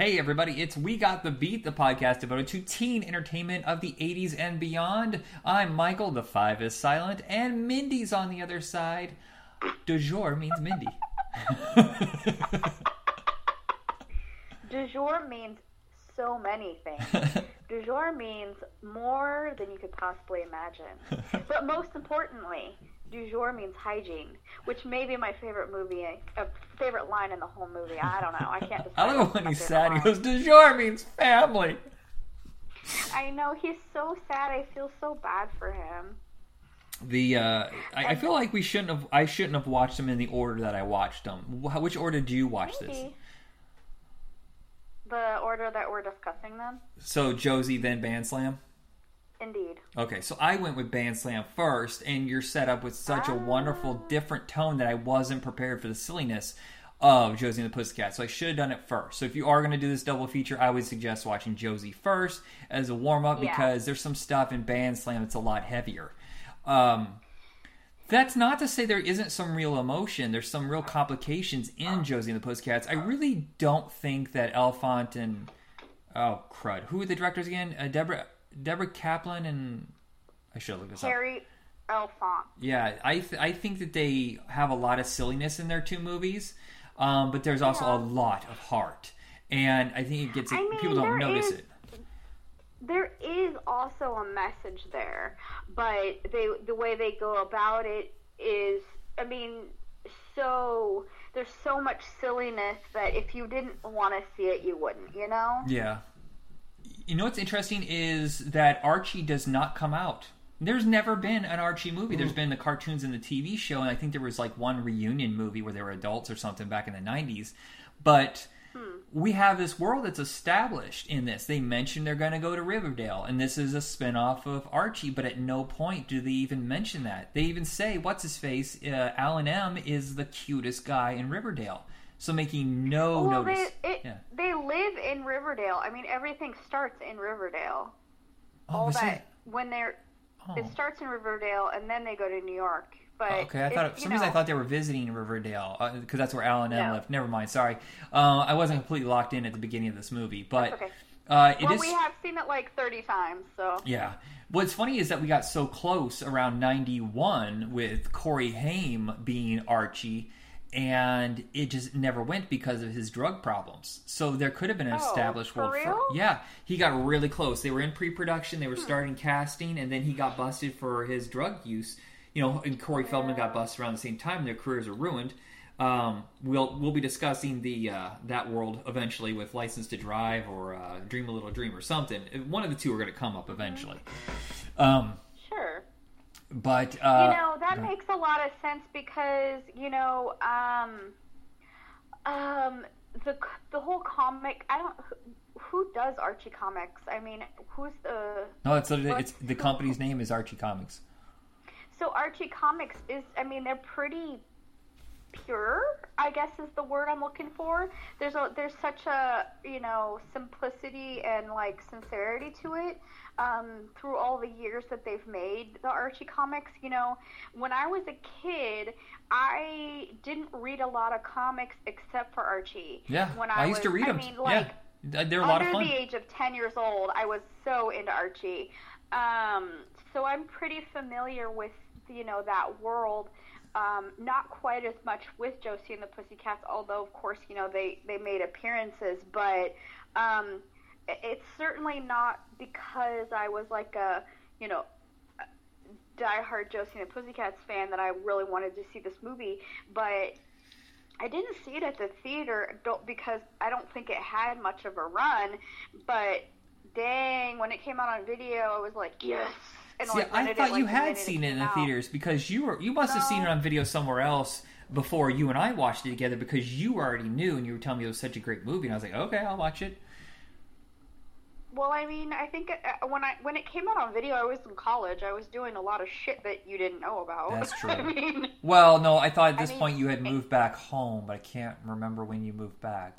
Hey everybody, it's We Got the Beat, the podcast devoted to teen entertainment of the 80s and beyond. I'm Michael, the five is silent, and Mindy's on the other side. Du jour means Mindy. Du jour means so many things. Du jour means more than you could possibly imagine. But most importantly, du jour means hygiene, which may be my favorite movie, favorite line in the whole movie. I don't know. I can't decide. I love when he's sad. He goes, du jour means family. I know. He's so sad. I feel so bad for him. I feel like I shouldn't have watched them in the order that I watched them. Which order do you watch this? The order that we're discussing them. So Josie, then Band Slam? Indeed. Okay, so I went with Band Slam first, and you're set up with such a wonderful, different tone that I wasn't prepared for the silliness of Josie and the Pussycats. So I should have done it first. So if you are going to do this double feature, I would suggest watching Josie first as a warm-up because there's some stuff in Band Slam that's a lot heavier. That's not to say there isn't some real emotion. There's some real complications in Josie and the Pussycats. I really don't think that Elfont and... Oh, crud. Who were the directors again? Deborah Kaplan and... I should look this up. Harry Elfont. Yeah, I think that they have a lot of silliness in their two movies, but there's also a lot of heart. And I think it gets... people don't notice it. There is also a message there, but the way they go about it is, there's so much silliness that if you didn't want to see it, you wouldn't, you know? Yeah. You know what's interesting is that Archie does not come out. There's never been an Archie movie. There's been the cartoons and the TV show, and I think there was like one reunion movie where they were adults or something back in the 90s, but... We have this world that's established in this. They mention they're going to go to Riverdale, and this is a spinoff of Archie, but at no point do they even mention that. They even say, what's-his-face, Alan M. is the cutest guy in Riverdale. So making notice. They live in Riverdale. I mean, everything starts in Riverdale. It starts in Riverdale, and then they go to New York. But okay, I thought they were visiting Riverdale because that's where Alan M left. Never mind, sorry. I wasn't completely locked in at the beginning of this movie, but okay. We have seen it like 30 times, so yeah. What's funny is that we got so close around 91 with Corey Haim being Archie, and it just never went because of his drug problems. So there could have been an established world. He got really close. They were in pre-production, they were starting casting, and then he got busted for his drug use. You know, and Corey Feldman got busted around the same time. Their careers are ruined. We'll be discussing that world eventually with License to Drive or Dream a Little Dream or something. One of the two are going to come up eventually. Sure. But that makes a lot of sense because the whole comic. Who does Archie Comics? I mean, who's the? No, it's the company's name is Archie Comics. So Archie Comics is, they're pretty pure, I guess is the word I'm looking for. There's such a, simplicity and, sincerity to it through all the years that they've made the Archie Comics. When I was a kid, I didn't read a lot of comics except for Archie. Yeah, when I used to read them. They're a lot of fun. Under the age of 10 years old, I was so into Archie. So I'm pretty familiar with, that world, not quite as much with Josie and the Pussycats, although, of course, they made appearances, but it's certainly not because I was like a, diehard Josie and the Pussycats fan that I really wanted to see this movie, but I didn't see it at the theater because I don't think it had much of a run, but dang, when it came out on video, I was like, yes. I thought you had seen it in the theaters because you must have seen it on video somewhere else before you and I watched it together because you already knew and you were telling me it was such a great movie and I was like, okay, I'll watch it. Well, I think when it came out on video, I was in college. I was doing a lot of shit that you didn't know about. That's true. Well, no, I thought at this point you had moved back home, but I can't remember when you moved back,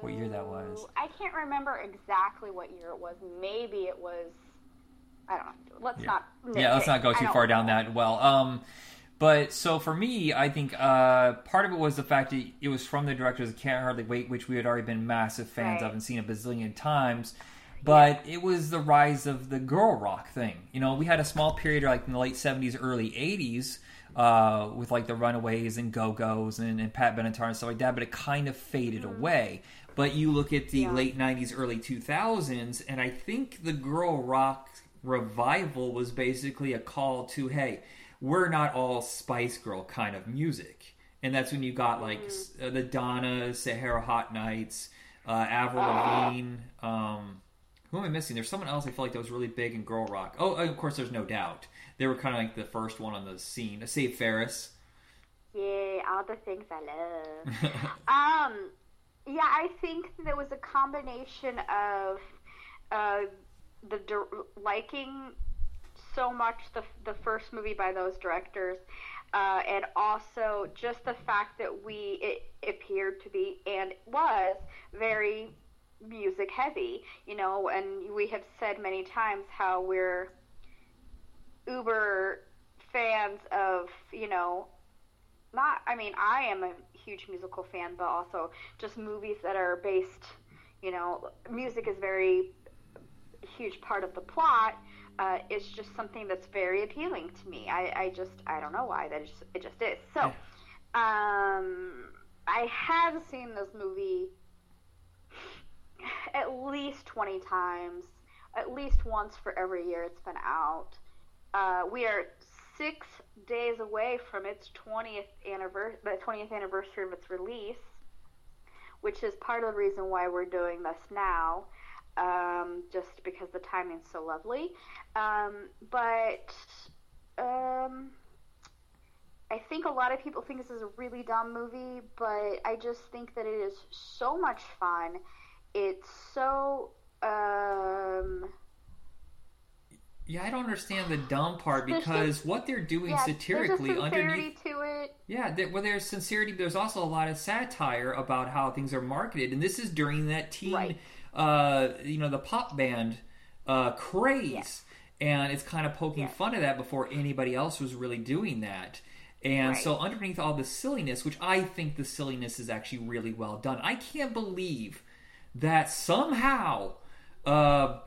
what year that was. I can't remember exactly what year it was. Maybe it was... I don't know. Let's not go too far down that well. But so for me, I think part of it was the fact that it was from the directors of Can't Hardly Wait, which we had already been massive fans of and seen a bazillion times. But it was the rise of the girl rock thing. You know, we had a small period like in the late 70s, early 80s with like the Runaways and Go-Go's and Pat Benatar and stuff like that. But it kind of faded away. But you look at the late 90s, early 2000s, and I think the girl rock revival was basically a call to, hey, we're not all Spice Girl kind of music. And that's when you got like the Donna, Sahara Hot Nights, Avril Lavigne. Who am I missing? There's someone else I feel like that was really big in girl rock. Oh, of course, there's No Doubt. They were kind of like the first one on the scene. Save Ferris. Yeah, all the things I love. Yeah, I think there was a combination of liking so much the first movie by those directors, and also just the fact that it appeared to be and was very music heavy, you know, and we have said many times how we're uber fans of, you know, I am a huge musical fan, but also just movies that are based, you know, music is very huge part of the plot. It's just something that's very appealing to me. I don't know why, it just is. So, I have seen this movie at least 20 times, at least once for every year it's been out. We are 6 days away from its 20th anniversary of its release, which is part of the reason why we're doing this now, just because the timing's so lovely. But I think a lot of people think this is a really dumb movie, but I just think that it is so much fun. It's so, yeah, I don't understand the dumb part, because what they're doing satirically there's underneath to it. Yeah, there's sincerity, but there's also a lot of satire about how things are marketed, and this is during that teen, the pop band craze, and it's kind of poking fun at that before anybody else was really doing that. And so underneath all the silliness, which I think the silliness is actually really well done. I can't believe that somehow, I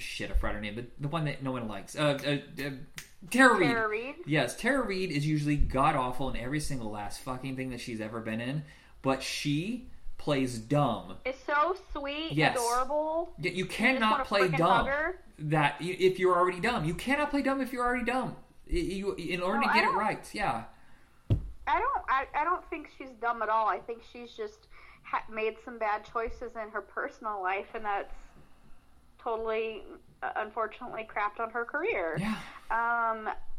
forgot her name, the one that no one likes. Tara Reid. Tara Reid? Yes, Tara Reid is usually god-awful in every single last fucking thing that she's ever been in, but she plays dumb. It's so sweet, adorable. Yeah, you cannot play dumb. That if you're already dumb. You cannot play dumb if you're already dumb. In order to get it right, I don't think she's dumb at all. I think she's just made some bad choices in her personal life, and that's totally, unfortunately, crapped on her career. Yeah.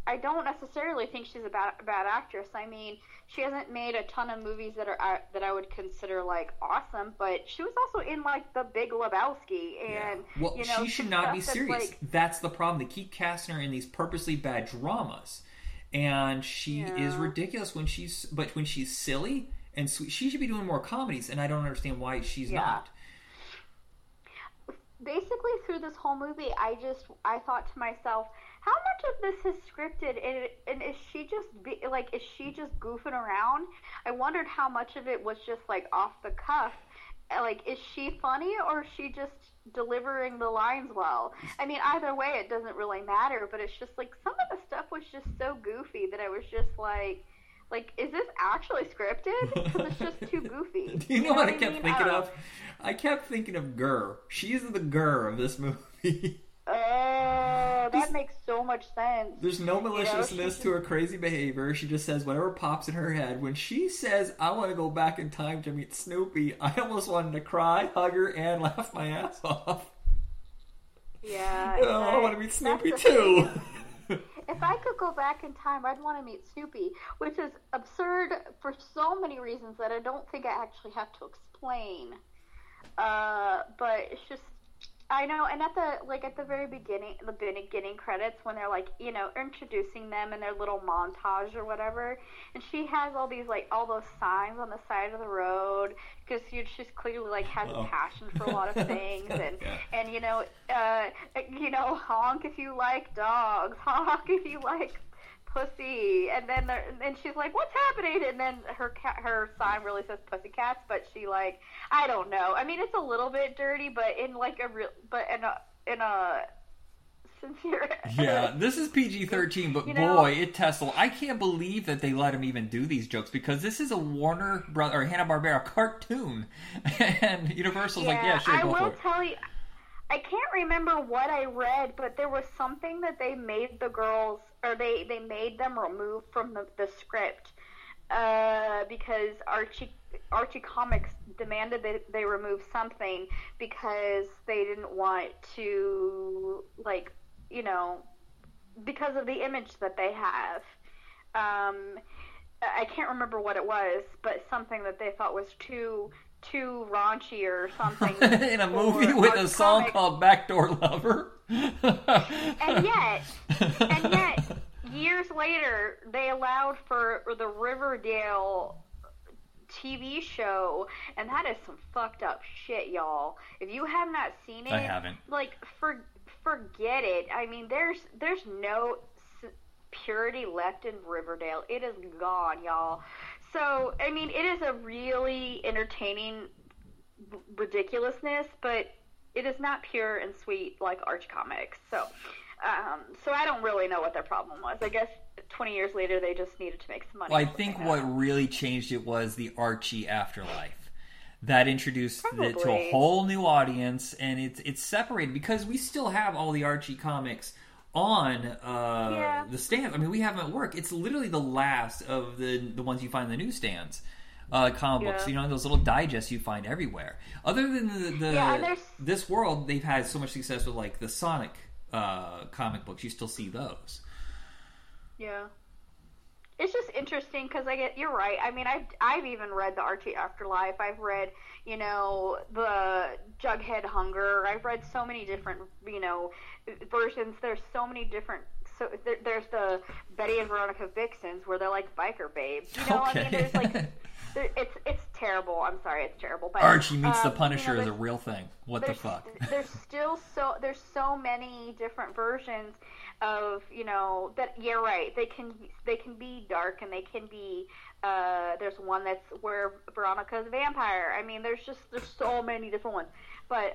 I don't necessarily think she's a bad actress. I mean, she hasn't made a ton of movies that I would consider like awesome, but she was also in like The Big Lebowski, and she should not be serious. That's the problem. They keep casting her in these purposely bad dramas, and she is ridiculous when she's silly and sweet. She should be doing more comedies, and I don't understand why she's not. Basically, through this whole movie, I thought to myself, how much of this is scripted, and is she just is she just goofing around? I wondered how much of it was just like off the cuff. Like, is she funny, or is she just delivering the lines well? I mean, either way, it doesn't really matter. But it's just like some of the stuff was just so goofy that I was just like. Like, is this actually scripted? Because it's just too goofy. Do you know what I kept thinking of? I kept thinking of Gurr. She's the Gurr of this movie. Oh, that makes so much sense. There's no maliciousness to her crazy behavior. She just says whatever pops in her head. When she says, I want to go back in time to meet Snoopy, I almost wanted to cry, hug her, and laugh my ass off. Yeah. Oh, I want to meet Snoopy too. If I could go back in time, I'd want to meet Snoopy, which is absurd for so many reasons that I don't think I actually have to explain. But it's just, I know, and at the very beginning, the beginning credits, when they're like, you know, introducing them in their little montage or whatever, and she has all these, like, all those signs on the side of the road, because she's clearly, like, has a passion for a lot of things, and honk if you like dogs, honk if you like pussy, and then she's like, what's happening? And then her sign really says Pussycats, but she like, I don't know. I mean, it's a little bit dirty, but in like a real, but in a sincere. Yeah, this is PG-13, but boy, it tested. I can't believe that they let him even do these jokes, because this is a Warner Brothers or Hanna-Barbera cartoon, and Universal's like, yeah, sure, go for it. I will tell you. I can't remember what I read, but there was something that they made the girls, or they made them remove from the script because Archie Comics demanded that they remove something because they didn't want to, like, because of the image that they have. I can't remember what it was, but something that they thought was too raunchy or something. In a movie with a song called Backdoor Lover. and yet, years later, they allowed for the Riverdale TV show, and that is some fucked up shit, y'all. If you have not seen it, I haven't. Like, forget it. I mean, there's no purity left in Riverdale. It is gone, y'all. So, I mean, it is a really entertaining ridiculousness, but it is not pure and sweet like Arch Comics. So I don't really know what their problem was. I guess 20 years later, they just needed to make some money. Well, I think what really changed it was the Archie afterlife. That introduced it to a whole new audience, and it's separated because we still have all the Archie comics on the stands. I mean, we have them at work. It's literally the last of the ones you find in the newsstands. Comic books, those little digests you find everywhere. Other than This World, they've had so much success with, like, the Sonic comic books. You still see those. Yeah. It's just interesting because you're right. I mean, I've even read the Archie Afterlife. I've read, the Jughead Hunger. I've read so many different, versions. There's so many different. So there's the Betty and Veronica Vixens where they're like biker babes. Okay. I mean, there's like it's terrible. I'm sorry, it's terrible. But Archie meets the Punisher is a real thing. What the fuck? There's still there's so many different versions of that. You're right. They can be dark and they can be. There's one that's where Veronica's a vampire. I mean, there's so many different ones, but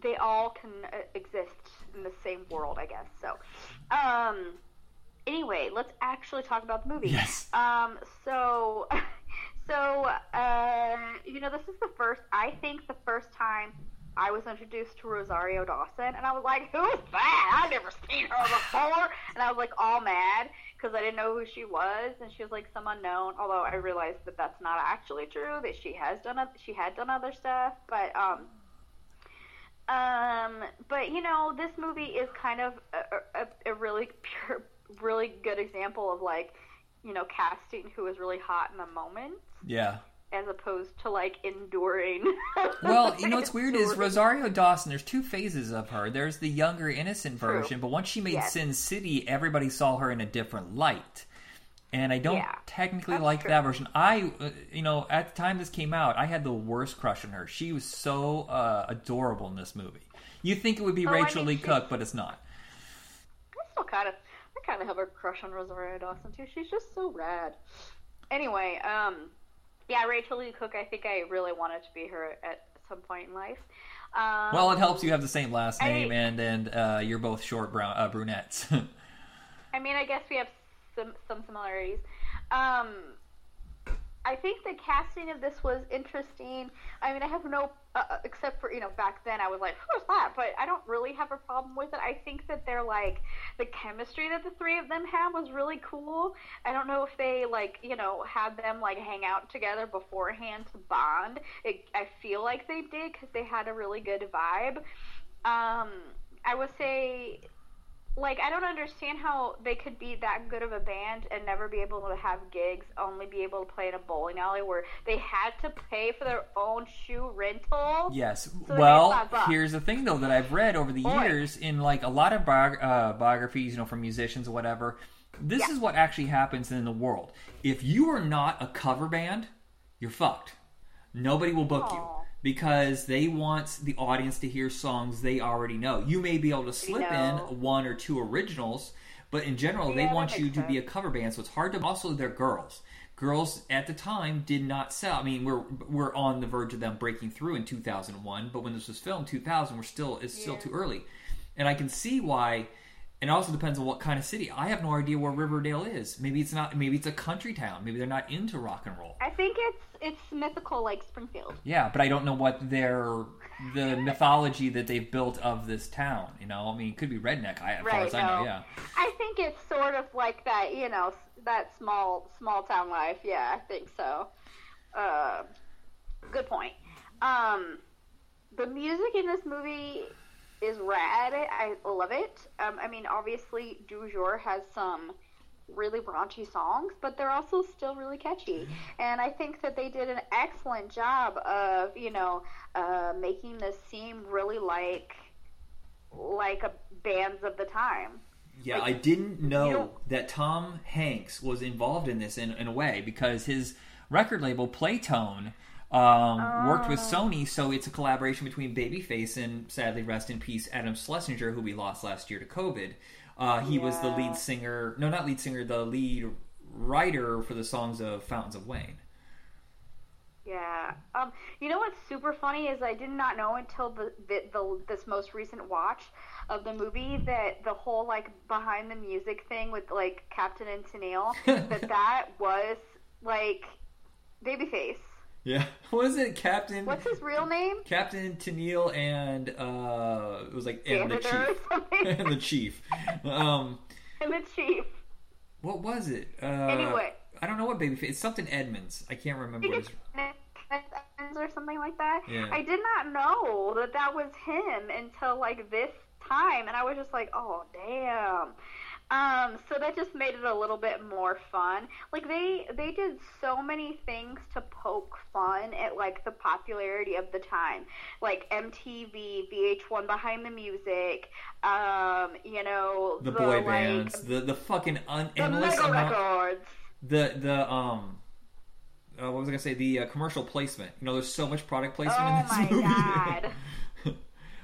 they all can exist in the same world, I guess. So, anyway, let's actually talk about the movie. Yes. This is the first time I was introduced to Rosario Dawson, and I was like, who's that? I've never seen her before. And I was like all mad because I didn't know who she was, and she was like some unknown, although I realized that that's not actually true, that she had done other stuff, but, this movie is kind of a really pure, really good example of, like, casting who is really hot in the moment. Yeah. As opposed to, like, enduring. Well, what's weird is Rosario Dawson, there's two phases of her. There's the younger, innocent version, but once she made Sin City, everybody saw her in a different light. And I don't technically like that version. I, at the time this came out, I had the worst crush on her. She was so adorable in this movie. You think it would be Rachel Lee Cook, but it's not. I still kind of have a crush on Rosario Dawson too. She's just so rad. Anyway, Rachel Lee Cook. I think I really wanted to be her at some point in life. Well, it helps you have the same last name, and you're both short brown brunettes. I mean, I guess we have some similarities. I think the casting of this was interesting. I mean, I have no except for back then I was like, who's that? But I don't really have a problem with it. I think that they're like the chemistry that the three of them had was really cool. I don't know if they like had them like hang out together beforehand to bond. I feel like they did because they had a really good vibe. I would say. Like, I don't understand how they could be that good of a band and never be able to have gigs, only be able to play in a bowling alley where they had to pay for their own shoe rental. Yes. So well, here's the thing, though, that I've read over the years in, like, a lot of biographies, from musicians or whatever. This is what actually happens in the world. If you are not a cover band, you're fucked. Nobody will book you. Because they want the audience to hear songs they already know. You may be able to slip in one or two originals, But in general, they want you to be a cover band, so it's hard to... Also, they're girls. Girls at the time did not sell. I mean, we're on the verge of them breaking through in 2001, but when this was filmed, 2000, it's still too early. And I can see why... And it also depends on what kind of city. I have no idea where Riverdale is. Maybe it's not. Maybe it's a country town. Maybe they're not into rock and roll. I think it's mythical, like Springfield. Yeah, but I don't know what the mythology that they've built of this town. You know, I mean, it could be redneck. As far as I know, yeah. I think it's sort of like that. You know, that small town life. Yeah, I think so. Good point. The music in this movie is rad. I love it. I mean, obviously, Du Jour has some really raunchy songs, but they're also still really catchy. And I think that they did an excellent job of, you know, making this seem really like a bands of the time. Yeah, like, I didn't know that Tom Hanks was involved in this in a way, because his record label, Playtone, worked with Sony, so it's a collaboration between Babyface and, sadly, rest in peace, Adam Schlesinger, who we lost last year to COVID. He was the lead singer, no, not lead singer, the lead writer for the songs of Fountains of Wayne. Yeah. You know what's super funny is I did not know until this most recent watch of the movie that the whole, like, Behind the Music thing with, like, Captain and Tennille, that was, like, Babyface. Yeah, what is it, Captain? What's his real name? Captain Tennille and it was like and the chief. What was it? Anyway, I don't know what Babyface. It's something Edmonds. I can't remember. I think it's Edmonds or something like that. Yeah. I did not know that was him until like this time, and I was just like, oh damn. So that just made it a little bit more fun. Like, they did so many things to poke fun at, like, the popularity of the time. Like, MTV, VH1, Behind the Music, you know... The boy bands, like, the fucking endless amount... Records. What was I gonna say? The commercial placement. You know, there's so much product placement in this movie. Oh, my God.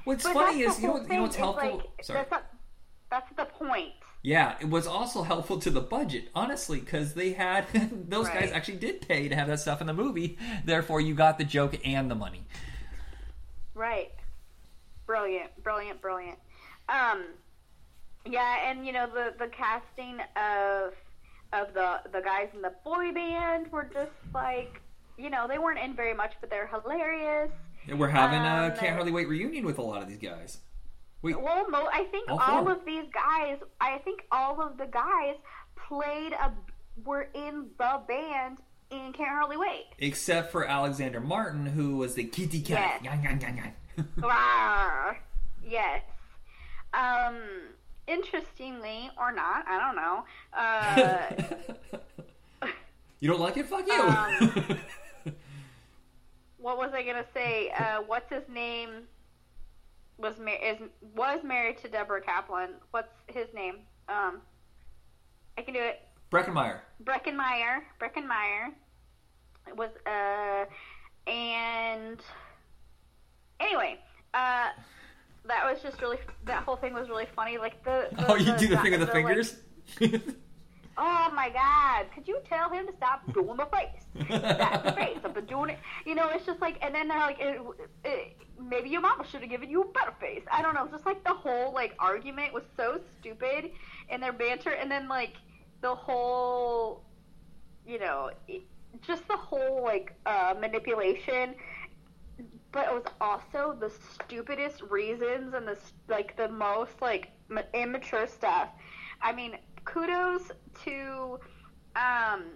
What's funny is, you know what's helpful... Like, sorry. That's the point. Yeah, it was also helpful to the budget, honestly, because they had those guys actually did pay to have that stuff in the movie. Therefore, you got the joke and the money. Right. Brilliant. Yeah, and you know the casting of the guys in the boy band were just like, you know, they weren't in very much, but they're hilarious. And we're having a Can't Hardly Wait reunion with a lot of these guys. Well, I think all of these guys, were in the band in Can't Hardly Wait. Except for Alexander Martin, who was the kitty cat. Yes. Yes. Interestingly, or not, I don't know. You don't like it? Fuck you. What was I going to say? What's his name? Was married to Deborah Kaplan. What's his name? I can do it. Breckenmeyer. It was and anyway, that was just really that whole thing was really funny. Like the oh, you do the thing with the fingers. Like, oh my God! Could you tell him to stop doing the face? That's the face. I've been doing it. You know, it's just like, and then they're like, maybe your mama should have given you a better face. I don't know. Just like the whole like argument was so stupid, and their banter, and then like the whole, you know, just the whole like manipulation. But it was also the stupidest reasons and the most like immature stuff. I mean. Kudos to, you know,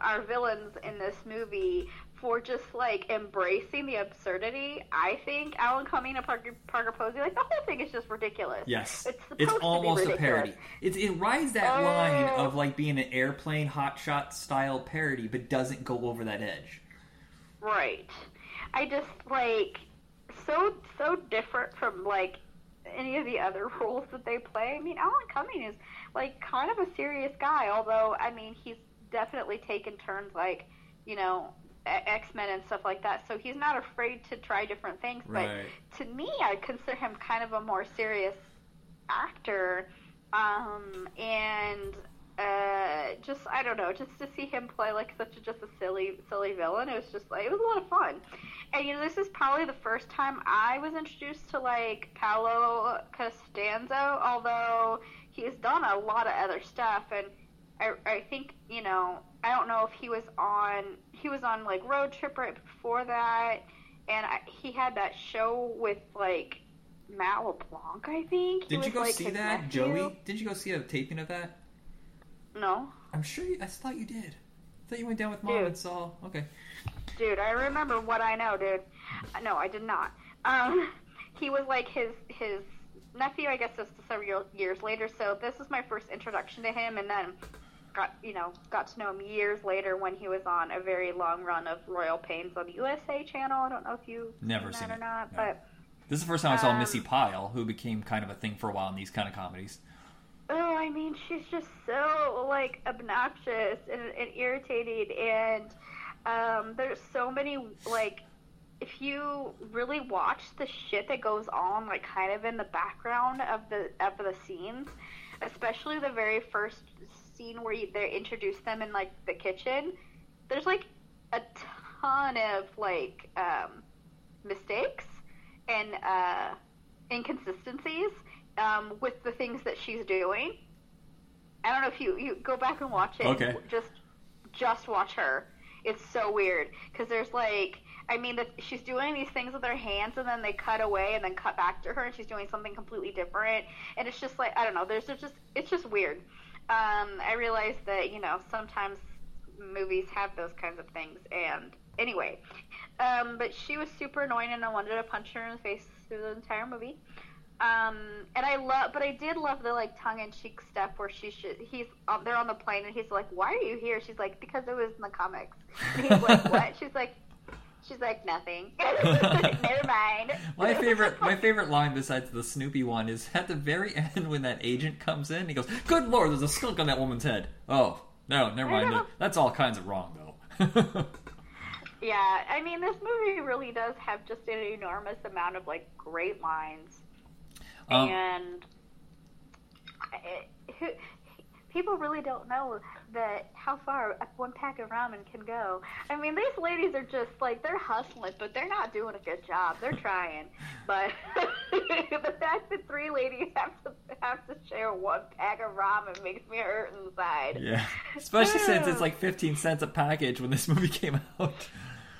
our villains in this movie for just, like, embracing the absurdity. I think Alan Cumming and Parker Posey, like, the whole thing is just ridiculous. Yes. It's almost a parody. It rides that line of, like, being an airplane hotshot-style parody, but doesn't go over that edge. Right. I just, like, so different from, like, any of the other roles that they play. I mean, Alan Cumming is, like, kind of a serious guy, although, I mean, he's definitely taken turns, like, you know, X-Men and stuff like that, so he's not afraid to try different things, but to me, I consider him kind of a more serious actor Just, I don't know, just to see him play, like, such a, just a silly villain, it was just, like, it was a lot of fun. And, you know, this is probably the first time I was introduced to, like, Paolo Costanzo, although he's done a lot of other stuff, and I think, you know, I don't know if he was on, like, Road Trip right before that, and he had that show with, like, Matt LeBlanc, I think. Did you go see that, Joey? Did you go see a taping of that? No. I'm sure I thought you did. I thought you went down with Mom and saw. Okay. Dude, I remember what I know, dude. No, I did not. He was like his nephew, I guess, just several years later. So this was my first introduction to him, and then got to know him years later when he was on a very long run of Royal Pains on the USA Channel. I don't know if you never seen that or not, no. But this is the first time I saw Missy Pyle, who became kind of a thing for a while in these kind of comedies. Oh, I mean, she's just so, like, obnoxious and irritating, and there's so many, like, if you really watch the shit that goes on, like, kind of in the background of the scenes, especially the very first scene where they introduce them in, like, the kitchen, there's, like, a ton of, like, mistakes and inconsistencies with the things that she's doing. I don't know if you go back and watch it. Okay. Just watch her. It's so weird because there's like, I mean, she's doing these things with her hands, and then they cut away and then cut back to her, and she's doing something completely different. And it's just like, I don't know. It's just weird. I realize that, you know, sometimes movies have those kinds of things. And anyway, but she was super annoying, and I wanted to punch her in the face through the entire movie. And I did love the, like, tongue-in-cheek stuff where they're on the plane, and he's like, "Why are you here?" She's like, "Because it was in the comics." And he's like, "What?" She's like, "Nothing." Never mind. My favorite line besides the Snoopy one is at the very end when that agent comes in. He goes, "Good Lord, there's a skunk on that woman's head." Oh no, never mind. That's all kinds of wrong though. Yeah, I mean, this movie really does have just an enormous amount of, like, great lines. And people really don't know that how far one pack of ramen can go. I mean, these ladies are just, like, they're hustling, but they're not doing a good job. They're trying. But the fact that three ladies have to share one pack of ramen makes me hurt inside. Yeah, especially since it's, like, 15 cents a package when this movie came out.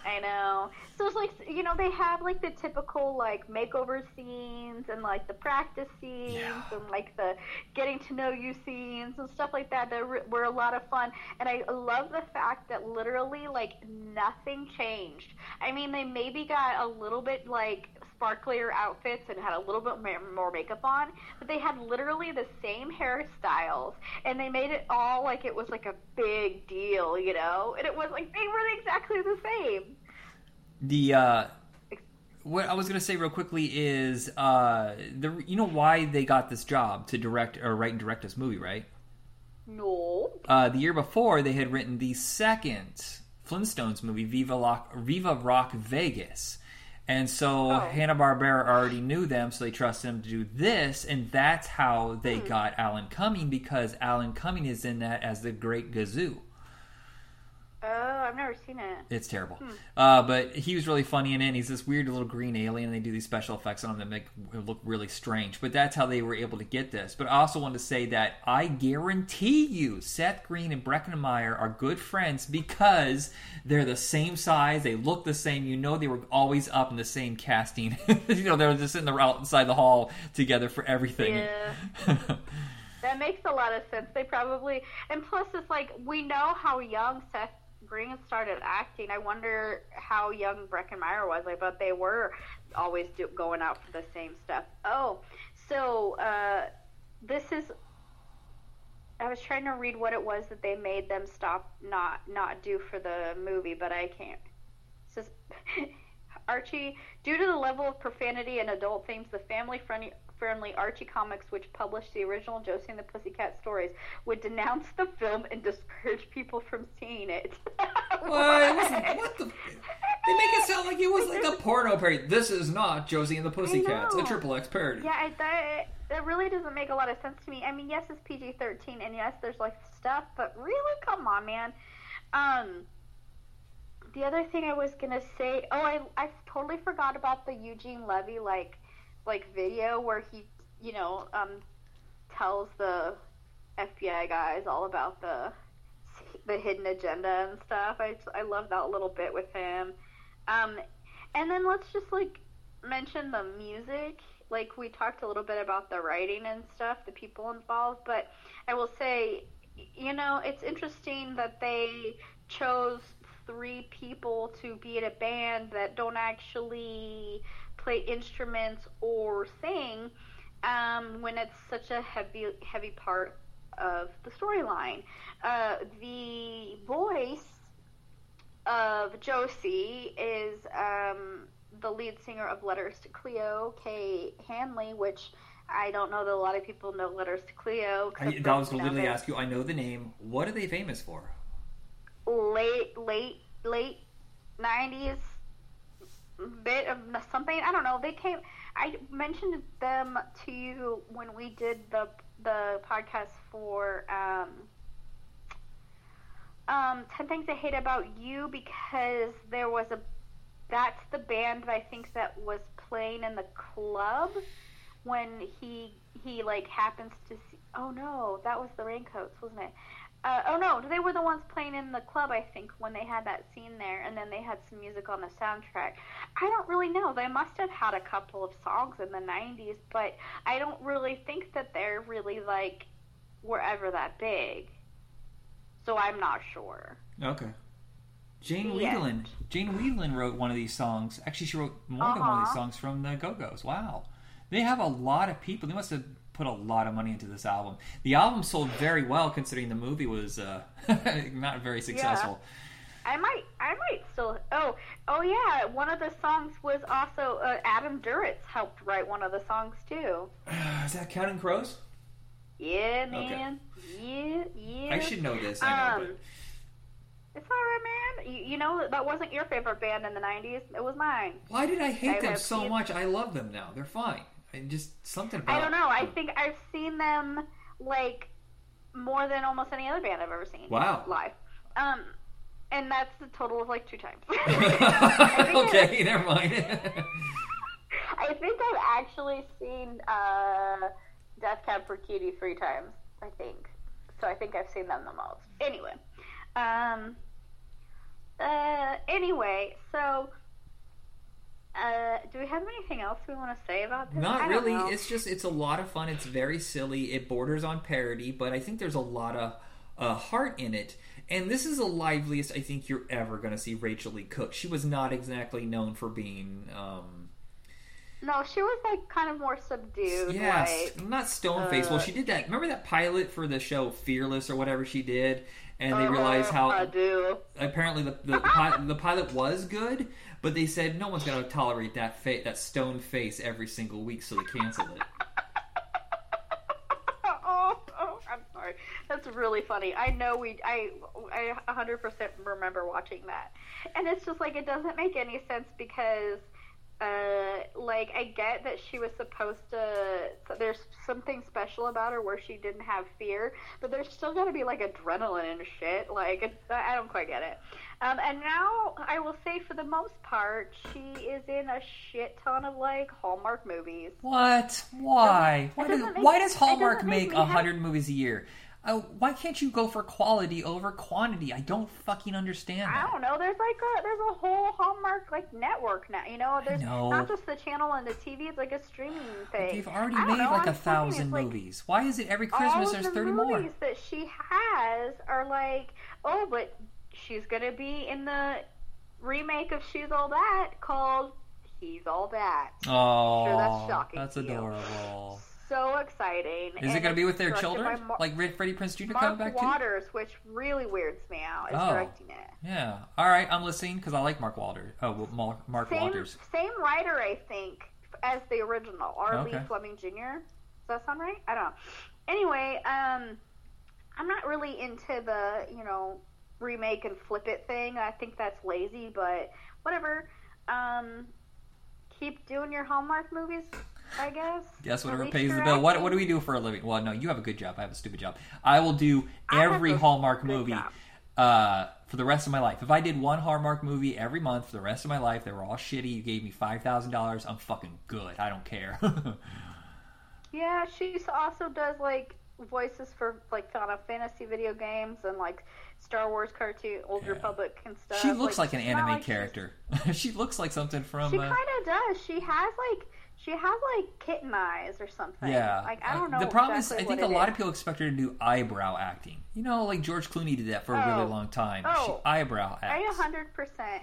I know. So it's like, you know, they have, like, the typical, like, makeover scenes and, like, the practice scenes and, like, the getting to know you scenes and stuff like that that were a lot of fun. And I love the fact that literally, like, nothing changed. I mean, they maybe got a little bit, like, sparklier outfits and had a little bit more makeup on, but they had literally the same hairstyles, and they made it all like it was, like, a big deal, you know? And it was like they were exactly the same. What I was going to say real quickly is you know why they got this job to direct or write and direct this movie, right? No. The year before, they had written the second Flintstones movie, Viva Rock Vegas. And so Hanna-Barbera already knew them, so they trusted him to do this, and that's how they got Alan Cumming, because Alan Cumming is in that as the Great Gazoo. Oh, I've never seen it. It's terrible. But he was really funny in it, and he's this weird little green alien, and they do these special effects on him that make him look really strange. But that's how they were able to get this. But I also want to say that I guarantee you Seth Green and Breckin Meyer are good friends because they're the same size, they look the same, you know, they were always up in the same casting. You know, they were just outside the hall together for everything. Yeah. That makes a lot of sense. They probably, and plus it's like, we know how young Seth Green started acting. I wonder how young Breckin Meyer was. I bet they were always going out for the same stuff. Oh, so this is. I was trying to read what it was that they made them stop not do for the movie, but I can't. It says Archie, due to the level of profanity and adult themes, the family-friendly Archie Comics, which published the original Josie and the Pussycat stories, would denounce the film and discourage people from seeing it. What? They make it sound like it was like a porno parody. This is not Josie and the Pussycats, a XXX parody. Yeah, I thought that really doesn't make a lot of sense to me. I mean, yes, it's PG-13, and yes, there's, like, stuff, but really? Come on, man. The other thing I was going to say, I totally forgot about the Eugene Levy, like video where he, you know, tells the FBI guys all about the hidden agenda and stuff. I love that little bit with him. And then let's just, like, mention the music. Like, we talked a little bit about the writing and stuff, the people involved, but I will say, you know, it's interesting that they chose 3 people to be in a band that don't actually play instruments or sing, when it's such a heavy part of the storyline. The voice of Josie is the lead singer of Letters to Cleo, Kay Hanley, which I don't know that a lot of people know Letters to Cleo. That was literally ask you. I know the name. What are they famous for? Late 90s bit of something. I don't know. They came. I mentioned them to you when we did the podcast for 10 Things I Hate About You, because there was that's the band that I think that was playing in the club when he like happens to see, oh no, that was the Raincoats, wasn't it? Oh no, they were the ones playing in the club, I think, when they had that scene there, and then they had some music on the soundtrack. I don't really know. They must have had a couple of songs in the 90s, but I don't really think that they're really, like, were ever that big. So I'm not sure. Okay. Jane Whelan wrote one of these songs. Actually, she wrote more than one of these songs from the Go-Go's. Wow. They have a lot of people. They must have put a lot of money into this album. The album sold very well, considering the movie was not very successful. Yeah. I might still. Oh yeah. One of the songs was also Adam Duritz helped write one of the songs too. Is that Counting Crows? Yeah, man. Okay. Yeah. I should know this. I know, but it's all right, man. You know, that wasn't your favorite band in the 90s. It was mine. Why did I hate them so much? I love them now. They're fine. Just something about, I don't know. I think I've seen them, like, more than almost any other band I've ever seen. Wow. Live. And that's the total of, like, 2 times. Okay, never mind. I think I've actually seen Death Cab for Cutie 3 times, I think. So I think I've seen them the most. Anyway. Do we have anything else we want to say about this? Not really. Know. It's just, it's a lot of fun. It's very silly. It borders on parody, but I think there's a lot of heart in it. And this is the liveliest I think you're ever going to see Rachel Lee Cook. She was not exactly known for being... No, she was like kind of more subdued. Yes, like, not stone-faced. Well, she did that. Remember that pilot for the show Fearless or whatever she did? And they realized how... I do. Apparently the pilot was good, but they said no one's going to tolerate that stone face every single week, so they canceled it. Oh, I'm sorry. That's really funny. I know I 100% remember watching that. And it's just like, it doesn't make any sense because... like, I get that she was supposed to, there's something special about her where she didn't have fear, but there's still gotta be, like, adrenaline and shit. Like, I don't quite get it. And now, I will say, for the most part, she is in a shit ton of, like, Hallmark movies. What? Why? Why does Hallmark make 100 movies a year? Why can't you go for quality over quantity? I don't fucking understand that. I don't know. There's like there's a whole Hallmark like network now. You know, there's not just the channel and the TV. It's like a streaming thing. But they've already made like 1,000 movies. Like, why is it every Christmas there's 30 more? All the movies that she has are like, oh, but she's gonna be in the remake of She's All That called He's All That. Oh, sure, that's shocking. That's adorable. So exciting. Is it going to be with their children? Like Freddie Prinze Jr. coming back to? Mark Waters, which really weirds me out, is directing it. Yeah. All right, I'm listening because I like Mark Waters. Mark Waters. Same writer, I think, as the original, R.B. Fleming Jr. Does that sound right? I don't know. Anyway, I'm not really into the, you know, remake and flip it thing. I think that's lazy, but whatever. Keep doing your Hallmark movies. I guess. Yes, whatever pays the bill. What do we do for a living? Well, no, you have a good job. I have a stupid job. I will do every Hallmark movie for the rest of my life. If I did one Hallmark movie every month for the rest of my life, they were all shitty. You gave me $5,000. I'm fucking good. I don't care. Yeah, she also does, like, voices for, like, kind of fantasy video games and, like, Star Wars cartoon, Old Republic and stuff. She looks like an anime character. She looks like something from... She kind of does. She has, like, kitten eyes or something. Yeah. Like, I don't know. The problem exactly is, I think a lot of people expect her to do eyebrow acting. You know, like, George Clooney did that for a really long time. Oh. She eyebrow acts. I 100%.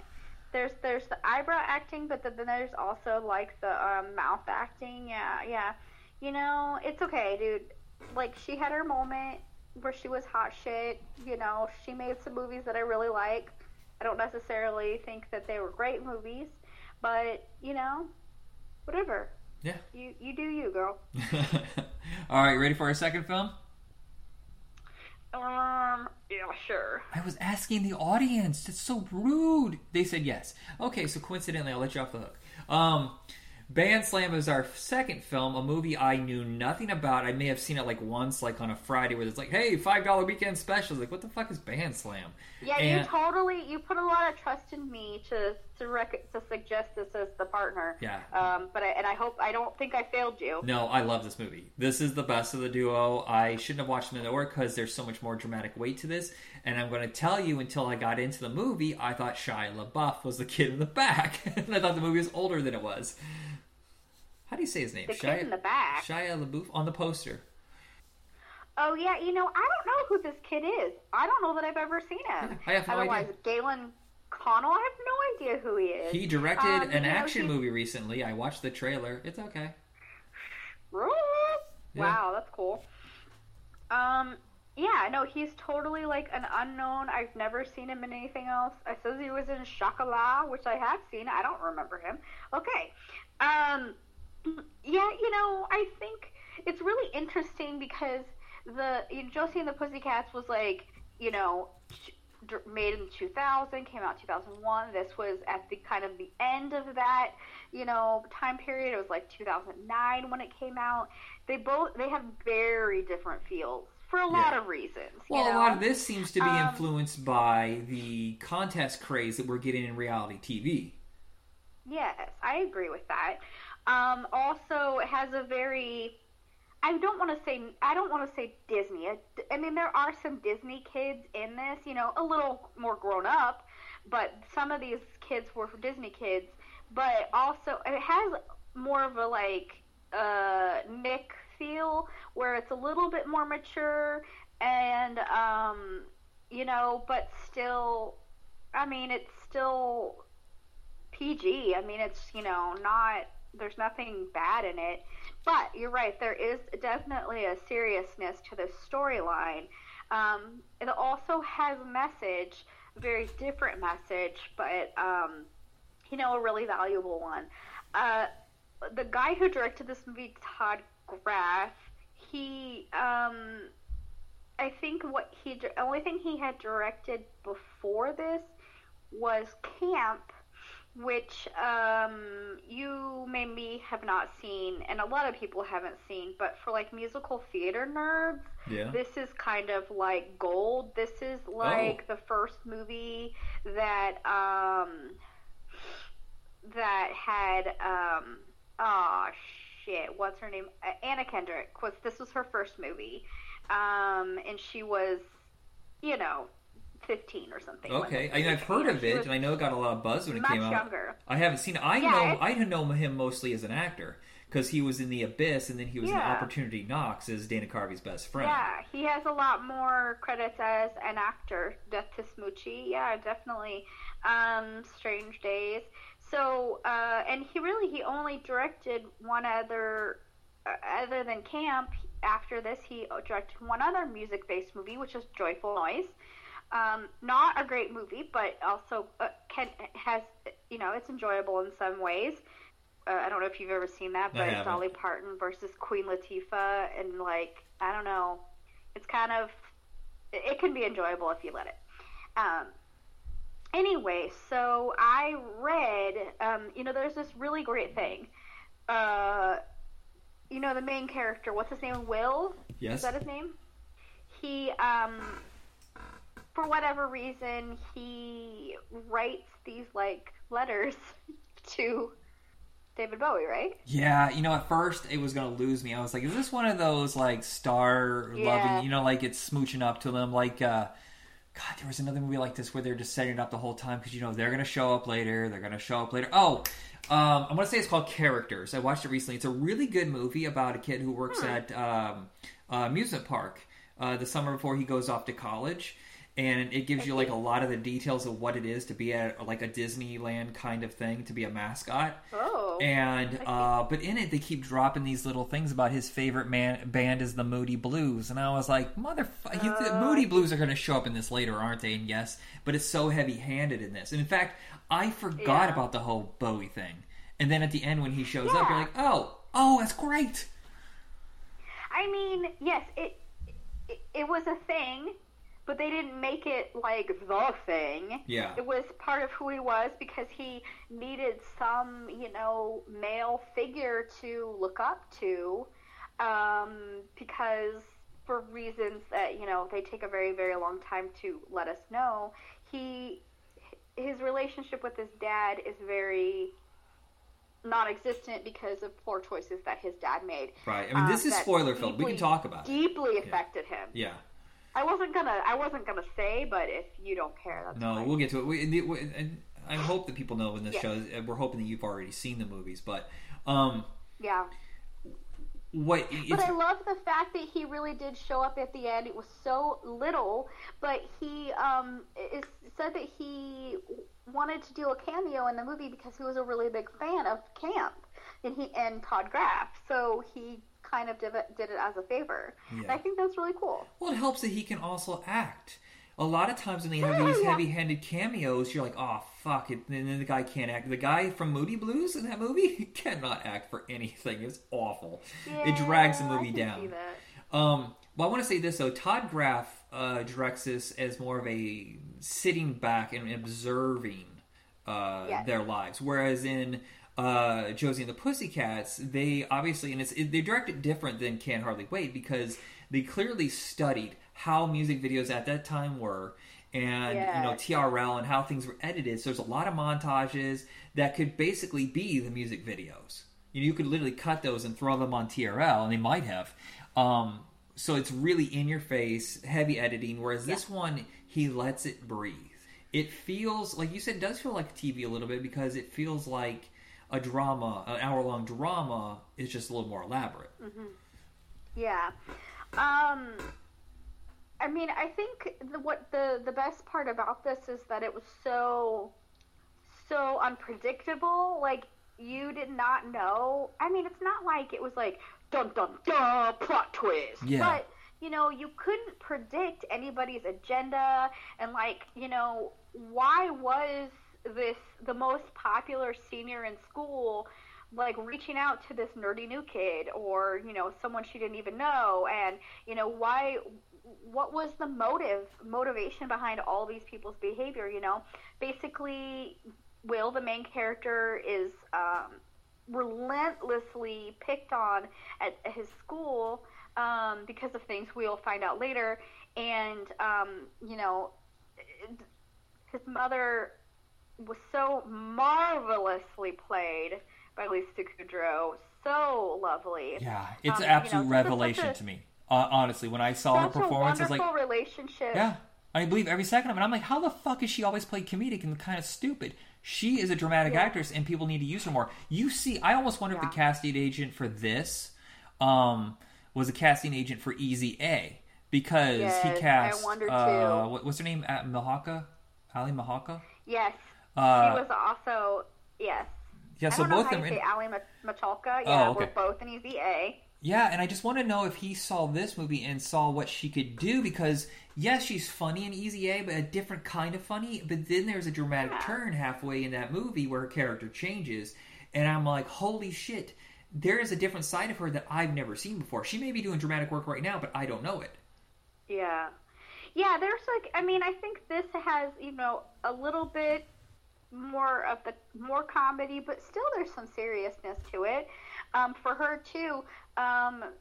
There's the eyebrow acting, but then there's also, like, the mouth acting. Yeah. You know, it's okay, dude. Like, she had her moment where she was hot shit. You know, she made some movies that I really like. I don't necessarily think that they were great movies, but, you know... Whatever. Yeah. You do you, girl. All right, ready for our second film? Yeah, sure. I was asking the audience. That's so rude. They said yes. Okay, so coincidentally, I'll let you off the hook. Band Slam is our second film, a movie I knew nothing about. I may have seen it like once, like on a Friday, where it's like, hey, $5 weekend specials. Like, what the fuck is Band Slam? Yeah, and you put a lot of trust in me to suggest this as the partner. Yeah. I don't think I failed you. No, I love this movie. This is the best of the duo. I shouldn't have watched them in the order because there's so much more dramatic weight to this. And I'm going to tell you, until I got into the movie, I thought Shia LaBeouf was the kid in the back. And I thought the movie was older than it was. How do you say his name? The kid in the back. Shia LaBeouf on the poster. Oh, yeah. You know, I don't know who this kid is. I don't know that I've ever seen him. Yeah, I have no idea. Galen Connell, I have no idea who he is. He directed an action movie recently. I watched the trailer. It's okay. Rules. Yeah. Wow, that's cool. Yeah, no, he's totally, like, an unknown. I've never seen him in anything else. I suppose he was in Shakala, which I have seen. I don't remember him. Okay. Yeah, you know, I think it's really interesting because Josie and the Pussycats was, like, you know, made in 2000, came out in 2001. This was at the kind of the end of that, you know, time period. It was like 2009 when it came out. They have very different feels for a lot of reasons. Well, you know? A lot of this seems to be influenced by the contest craze that we're getting in reality TV. Yes, I agree with that. Also, it has a very, I don't want to say Disney. I mean, there are some Disney kids in this, you know, a little more grown up, but some of these kids were Disney kids, but also it has more of a, like, Nick feel, where it's a little bit more mature and, you know, but still, I mean, it's still PG. I mean, it's, you know, not... There's nothing bad in it, but you're right. There is definitely a seriousness to this storyline. It also has a message, a very different message, but, you know, a really valuable one. The guy who directed this movie, Todd Graff, he, I think only thing he had directed before this was Camp, which you maybe have not seen, and a lot of people haven't seen, but for, like, musical theater nerds, this is kind of like gold. This is like the first movie that that had what's her name? Anna Kendrick. This was her first movie, and she was, you know, 15 or something. Okay, I mean, I've heard of it, and I know it got a lot of buzz when it came out. Much younger. I haven't seen it. I know him mostly as an actor, because he was in The Abyss, and then he was in Opportunity Knocks as Dana Carvey's best friend. Yeah, he has a lot more credits as an actor. Death to Smoochie, yeah, definitely. Strange Days. So, and he only directed one other than Camp. After this, he directed one other music-based movie, which is Joyful Noise. Not a great movie, but also it's enjoyable in some ways. I don't know if you've ever seen that, but it's Dolly Parton versus Queen Latifah, and, like, I don't know, it's kind of, it can be enjoyable if you let it. Anyway, so I read, you know, there's this really great thing you know, the main character, what's his name, Will? Yes. Is that his name? He, for whatever reason, he writes these, like, letters to David Bowie, right? Yeah, you know, at first it was going to lose me. I was like, is this one of those, like, star-loving, you know, like, it's smooching up to them, like, God, there was another movie like this where they're just setting it up the whole time because, you know, they're going to show up later. Oh, I'm going to say it's called Characters. I watched it recently. It's a really good movie about a kid who works at amusement park the summer before he goes off to college. And it gives you, like, a lot of the details of what it is to be at, like, a Disneyland kind of thing, to be a mascot. Oh. And, but in it, they keep dropping these little things about his favorite band is the Moody Blues. And I was like, motherfucker, the Moody Blues are going to show up in this later, aren't they? And yes, but it's so heavy-handed in this. And, in fact, I forgot about the whole Bowie thing. And then at the end, when he shows up, you're like, oh, that's great. I mean, yes, it was a thing. But they didn't make it, like, the thing. Yeah. It was part of who he was because he needed some, you know, male figure to look up to. Because for reasons that, you know, they take a very, very long time to let us know, his relationship with his dad is very non-existent because of poor choices that his dad made. Right. I mean, this is spoiler filled. We can talk about it. Deeply affected him. Yeah. I wasn't gonna say, but if you don't care, that's fine. No, we'll get to it. And I hope that people know when this shows. We're hoping that you've already seen the movies, but But I love the fact that he really did show up at the end. It was so little, but he said that he wanted to do a cameo in the movie because he was a really big fan of Camp and Todd Graff. So he kind of did it as a favor. Yeah. And I think that's really cool. Well, it helps that he can also act. A lot of times when they have these heavy-handed cameos, you're like, oh, fuck it. And then the guy can't act. The guy from Moody Blues in that movie cannot act for anything. It's awful. Yeah, it drags the movie down. See that. Well, I want to say this, though. Todd Graff directs this as more of a sitting back and observing their lives. Whereas in Josie and the Pussycats, they obviously, and they direct it different than Can't Hardly Wait because they clearly studied how music videos at that time were, and you know, TRL and how things were edited. So there's a lot of montages that could basically be the music videos. You could literally cut those and throw them on TRL, and they might have. So it's really in your face, heavy editing. Whereas this one, he lets it breathe. It feels like you said, it does feel like TV a little bit because it feels like a drama, an hour-long drama, is just a little more elaborate. Mm-hmm. Yeah. I mean, I think the best part about this is that it was so unpredictable. Like, you did not know. I mean, it's not like it was like, dun-dun-dun, plot twist. Yeah. But, you know, you couldn't predict anybody's agenda. And, like, you know, why was the most popular senior in school, like, reaching out to this nerdy new kid or, you know, someone she didn't even know? And, you know, what was the motivation behind all these people's behavior? You know, basically, Will, the main character, is relentlessly picked on at his school because of things we'll find out later. And, you know, his mother was so marvelously played by Lisa Kudrow, so lovely. Yeah, it's an absolute revelation to me. Honestly, when I saw her performance, I was like, relationship. Yeah, I believe every second of it. I'm like, how the fuck is she always played comedic and kind of stupid? She is a dramatic actress, and people need to use her more. You see, I almost wonder if the casting agent for this was a casting agent for Easy A, because he cast. I wonder too. What's her name? Mahaka, Ali Mahaka. Yes. She was also, Yeah, so both of them. Ali Machalka. Yeah, we're both in Easy A. Yeah, and I just want to know if he saw this movie and saw what she could do, because, yes, she's funny in Easy A, but a different kind of funny. But then there's a dramatic turn halfway in that movie where her character changes, and I'm like, holy shit, there is a different side of her that I've never seen before. She may be doing dramatic work right now, but I don't know it. Yeah. Yeah, there's like, I mean, I think this has, you know, a little bit more of the more comedy, but still there's some seriousness to it. For her too,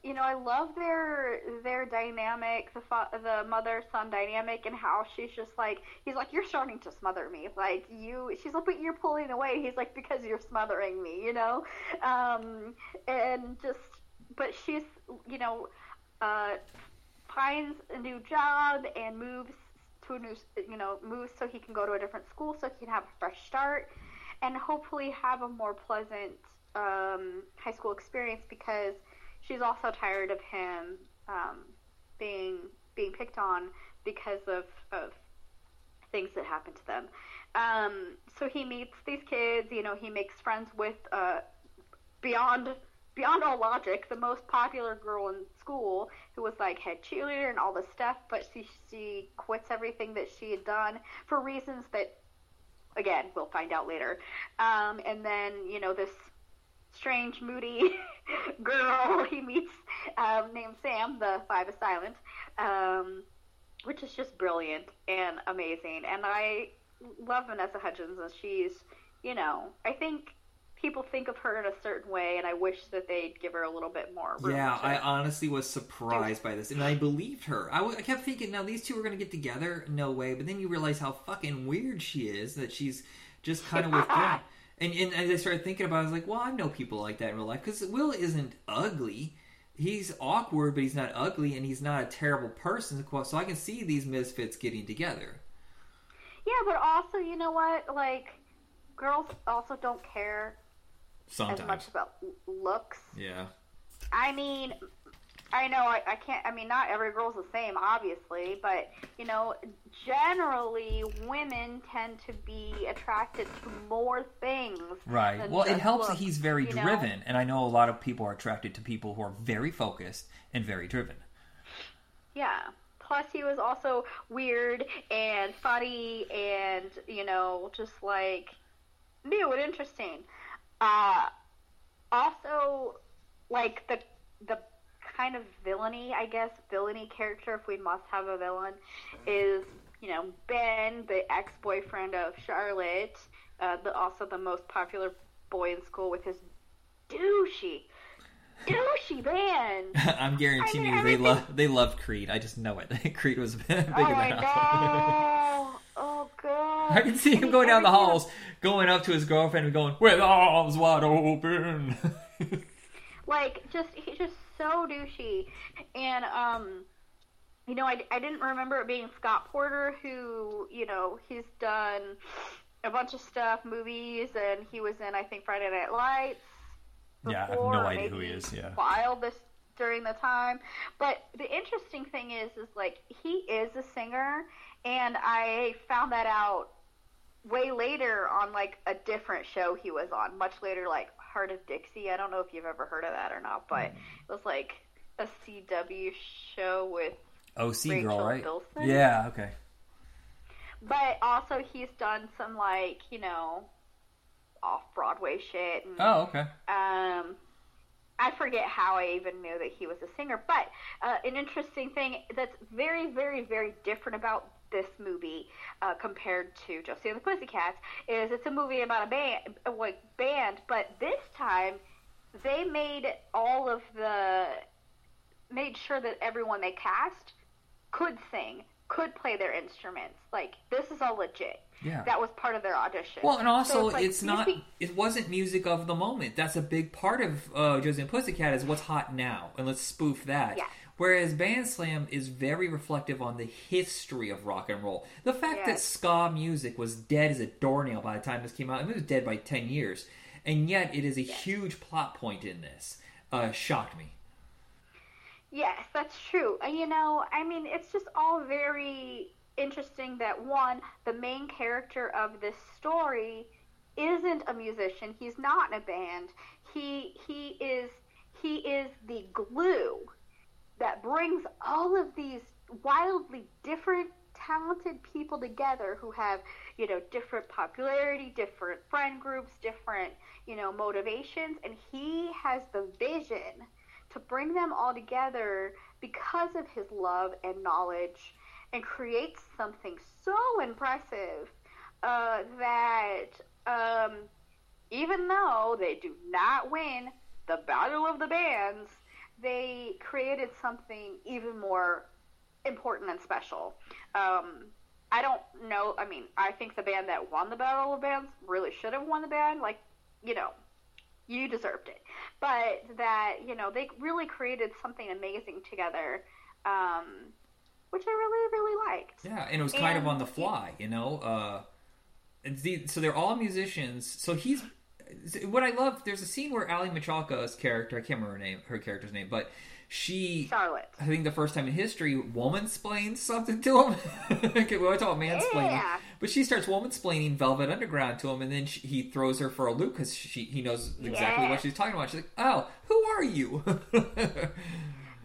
you know, I love their dynamic, the mother-son dynamic, and how she's just like, he's like, you're starting to smother me, like you. She's like, but you're pulling away. He's like, because you're smothering me, you know, and just, but she's, you know, finds a new job and moves to a new, you know, moves so he can go to a different school so he can have a fresh start and hopefully have a more pleasant high school experience, because she's also tired of him being picked on because of things that happen to them. So he meets these kids, you know, he makes friends with beyond all logic, the most popular girl in school, who was like head cheerleader and all this stuff, but she quits everything that she had done for reasons that, again, we'll find out later. And then, you know, this strange, moody girl he meets named Sam, the Five is Silent, which is just brilliant and amazing. And I love Vanessa Hudgens, and she's, you know, I think people think of her in a certain way, and I wish that they'd give her a little bit more room. Yeah, I honestly was surprised by this, and I believed her. I kept thinking, now these two are going to get together? No way. But then you realize how fucking weird she is, that she's just kind of withdrawn. And as I started thinking about it, I was like, well, I know people like that in real life, because Will isn't ugly. He's awkward, but he's not ugly, and he's not a terrible person. So I can see these misfits getting together. Yeah, but also, you know what? Like, girls also don't care sometimes as much about looks. Yeah. I mean, I know I can't, I mean, not every girl's the same, obviously, but, you know, generally women tend to be attracted to more things. Right. Well, it helps that he's very driven, and I know a lot of people are attracted to people who are very focused and very driven. Yeah. Plus, he was also weird and funny and, you know, just like new and interesting. Also, like, the kind of villainy, I guess, villainy character, if we must have a villain, is, you know, Ben, the ex-boyfriend of Charlotte, also the most popular boy in school, with his douchey band. I'm guaranteeing they loved Creed. I just know it. Creed was big in that album. Oh, God. I can see him going down the halls, going up to his girlfriend and going, with arms wide open. Like, he's just so douchey. And, you know, I didn't remember it being Scott Porter, who, you know, he's done a bunch of stuff, movies, and he was in, I think, Friday Night Lights. Yeah, I have no idea who he is. Yeah. Wild this during the time. But the interesting thing is like, he is a singer. And I found that out way later on, like, a different show he was on, much later, like Heart of Dixie. I don't know if you've ever heard of that or not, but it was, like, a CW show with OC Girl, right? Bilson. Yeah, okay. But also he's done some, like, you know, off-Broadway shit. And, oh, okay. I forget how I even knew that he was a singer, but an interesting thing that's very, very, very different about this movie compared to Josie and the Pussycats is it's a movie about a band, but this time they made sure that everyone they cast could sing, could play their instruments. Like, this is all legit. Yeah. That was part of their audition. Well, and also, so it wasn't music of the moment. That's a big part of Josie and Pussycat is what's hot now, and let's spoof that. Yeah. Whereas Band Slam is very reflective on the history of rock and roll. The fact that ska music was dead as a doornail by the time this came out, I mean, it was dead by 10 years, and yet it is a huge plot point in this. Shocked me. Yes, that's true. You know, I mean, it's just all very interesting that, one, the main character of this story isn't a musician. He's not in a band. He is the glue that brings all of these wildly different, talented people together who have, you know, different popularity, different friend groups, different, you know, motivations, and he has the vision to bring them all together because of his love and knowledge, and creates something so impressive that Even though they do not win the Battle of the Bands, they created something even more important and special. I don't know. I mean, I think the band that won the Battle of Bands really should have won the band. Like, you know, you deserved it. But that, you know, they really created something amazing together, which I really, really liked. Yeah, and it was kind of on the fly, you know. So they're all musicians. So he's... What I love, there's a scene where Ali Machalka's character, I can't remember her character's name, but she... Charlotte. I think the first time in history, woman-splains something to him. Okay, we always talk about mansplaining. Yeah. But she starts woman-splaining Velvet Underground to him, and then he throws her for a loop because he knows exactly what she's talking about. She's like, oh, who are you?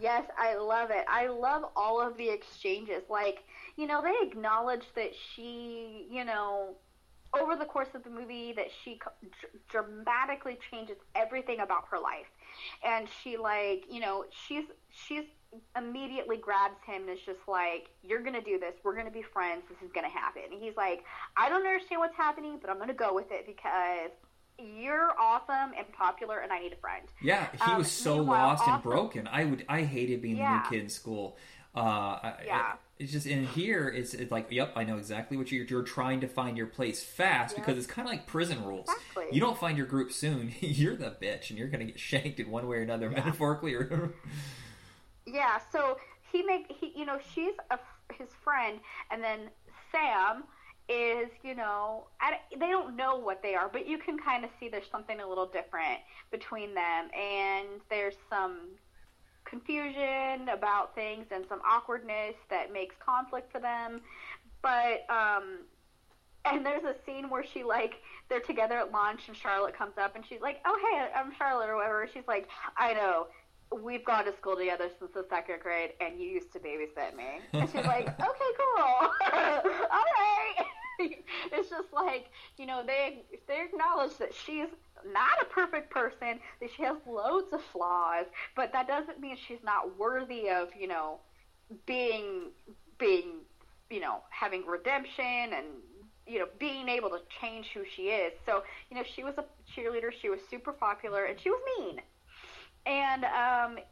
Yes, I love it. I love all of the exchanges. Like, you know, they acknowledge that she, you know... over the course of the movie that she dramatically changes everything about her life. And she, like, you know, she's immediately grabs him and is just like, you're going to do this. We're going to be friends. This is going to happen. And he's like, I don't understand what's happening, but I'm going to go with it because you're awesome and popular and I need a friend. Yeah, he was so lost and broken. I hated being the new kid in school. It's just in here, it's like, yep, I know exactly what you're trying to find your place fast because it's kind of like prison rules. Exactly. You don't find your group soon, you're the bitch and you're going to get shanked in one way or another, metaphorically. Or... yeah, so she's his friend, and then Sam is, you know, they don't know what they are, but you can kind of see there's something a little different between them, and there's some... confusion about things and some awkwardness that makes conflict for them, but and there's a scene where she, like, they're together at lunch and Charlotte comes up and she's like, oh hey, I'm Charlotte or whatever. She's like, I know, we've gone to school together since the 2nd grade and you used to babysit me. And she's like, okay, cool. All right. It's just like, you know, they acknowledge that she's not a perfect person, that she has loads of flaws, but that doesn't mean she's not worthy of, you know, being, you know, having redemption and, you know, being able to change who she is. So, you know, she was a cheerleader, she was super popular, and she was mean. And,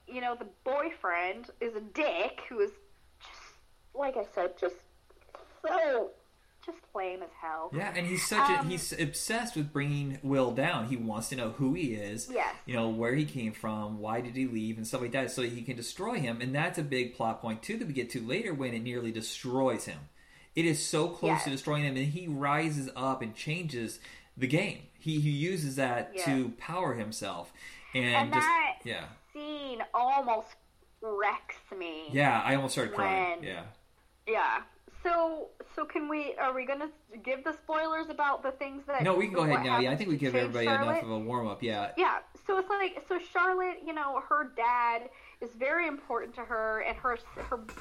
you know, the boyfriend is a dick who is just, like I said, just so... just lame as hell. Yeah, and he's such he's obsessed with bringing Will down. He wants to know who he is, you know, where he came from, why did he leave, and stuff like that, so that he can destroy him. And that's a big plot point, too, that we get to later when it nearly destroys him. It is so close to destroying him, and he rises up and changes the game. He uses that to power himself. And that scene almost wrecks me. Yeah, I almost started crying. Yeah. So are we going to give the spoilers about the things that... No, we can go ahead now. Yeah, I think we give everybody enough of a warm-up, Yeah, so it's like, so Charlotte, you know, her dad is very important to her and her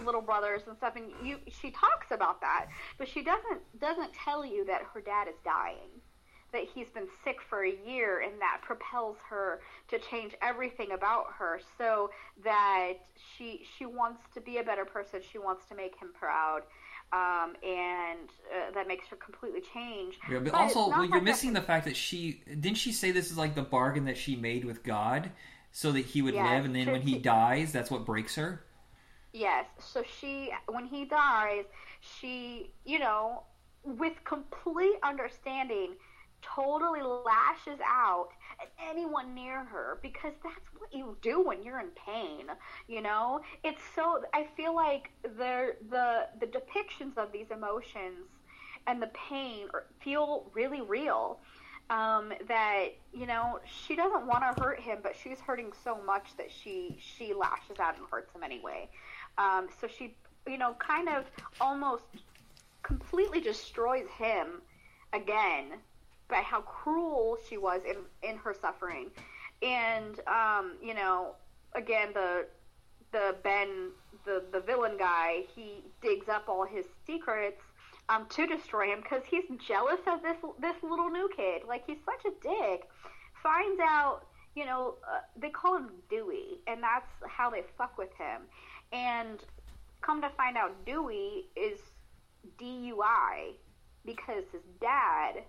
little brothers and stuff, and she talks about that, but she doesn't tell you that her dad is dying, that he's been sick for a year, and that propels her to change everything about her so that she wants to be a better person, she wants to make him proud. And that makes her completely change. Yeah, but also, you're missing the fact that she say this is like the bargain that she made with God so that he would live, and then when he dies, that's what breaks her? Yes, so when he dies, she, you know, with complete understanding, totally lashes out at anyone near her, because that's what you do when you're in pain, you know? It's so, I feel like the depictions of these emotions and the pain feel really real, that, you know, she doesn't want to hurt him, but she's hurting so much that she lashes out and hurts him anyway. So she, you know, kind of almost completely destroys him again, by how cruel she was in her suffering. And you know, again, the Ben, the villain guy, he digs up all his secrets to destroy him because he's jealous of this little new kid. Like, he's such a dick. Finds out, you know, they call him Dewey, and that's how they fuck with him. And come to find out, Dewey is DUI because his dad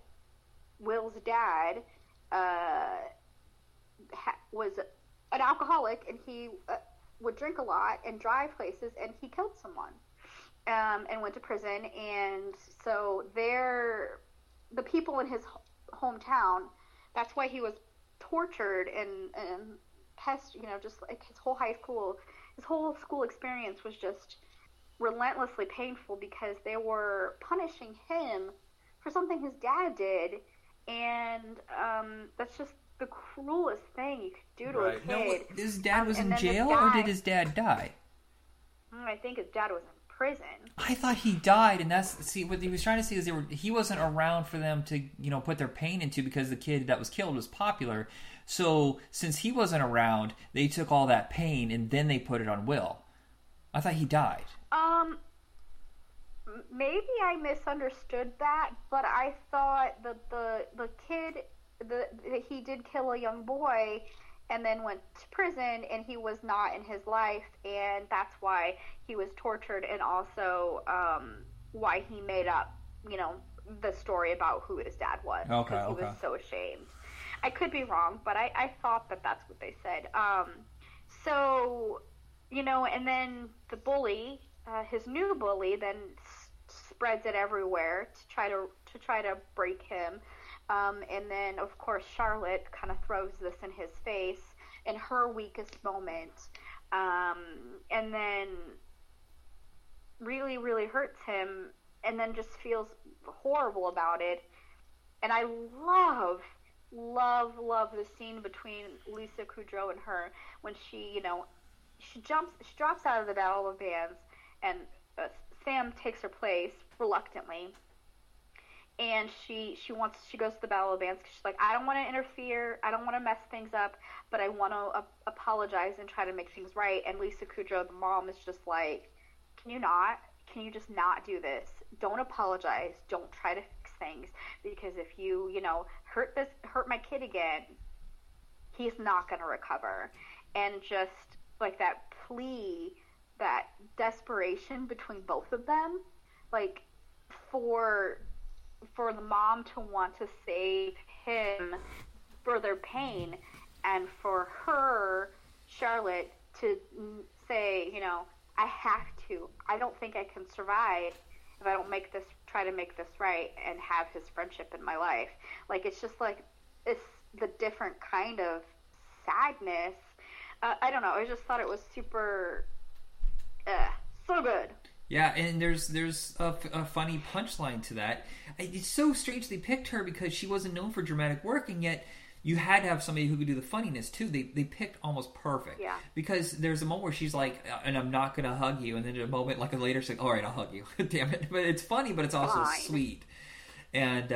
Will's dad was an alcoholic, and he would drink a lot and drive places, and he killed someone and went to prison. And so the people in his hometown, that's why he was tortured and pest, just like his whole school experience was just relentlessly painful, because they were punishing him for something his dad did. And that's just the cruelest thing you could do to a kid. No, his dad was in jail, or did his dad die? I think his dad was in prison. I thought he died, and what he was trying to say is he wasn't around for them to put their pain into, because the kid that was killed was popular. So since he wasn't around, they took all that pain and then they put it on Will. I thought he died. Maybe I misunderstood that, but I thought that the kid that he did kill a young boy and then went to prison, and he was not in his life, and that's why he was tortured, and also why he made up the story about who his dad was, because he was so ashamed. I could be wrong, but I thought that that's what they said. And then the bully, his new bully, then spreads it everywhere to try to break him. And then, of course, Charlotte kind of throws this in his face in her weakest moment. And then really, really hurts him, and then just feels horrible about it. And I love the scene between Lisa Kudrow and her, when she drops out of the Battle of Bands, and Sam takes her place reluctantly. And she goes to the Battle of Bands, because she's like, I don't want to interfere, I don't want to mess things up, but I want to apologize and try to make things right. And Lisa Kudrow, the mom, is just like, can you just not do this? Don't apologize, don't try to fix things, because if you, hurt my kid again, he's not going to recover. And just like that plea, that desperation between both of them, like for the mom to want to save him for their pain, and for her, Charlotte, to say, I have to. I don't think I can survive if I don't try to make this right and have his friendship in my life. Like, it's just like, it's the different kind of sadness. I don't know. I just thought it was super, so good. Yeah, and there's a funny punchline to that. It's so strange they picked her, because she wasn't known for dramatic work, and yet you had to have somebody who could do the funniness too. They picked almost perfect. Yeah. Because there's a moment where she's like, and I'm not going to hug you, and then a moment like later she's like, all right, I'll hug you. Damn it. But it's funny, but it's also sweet. And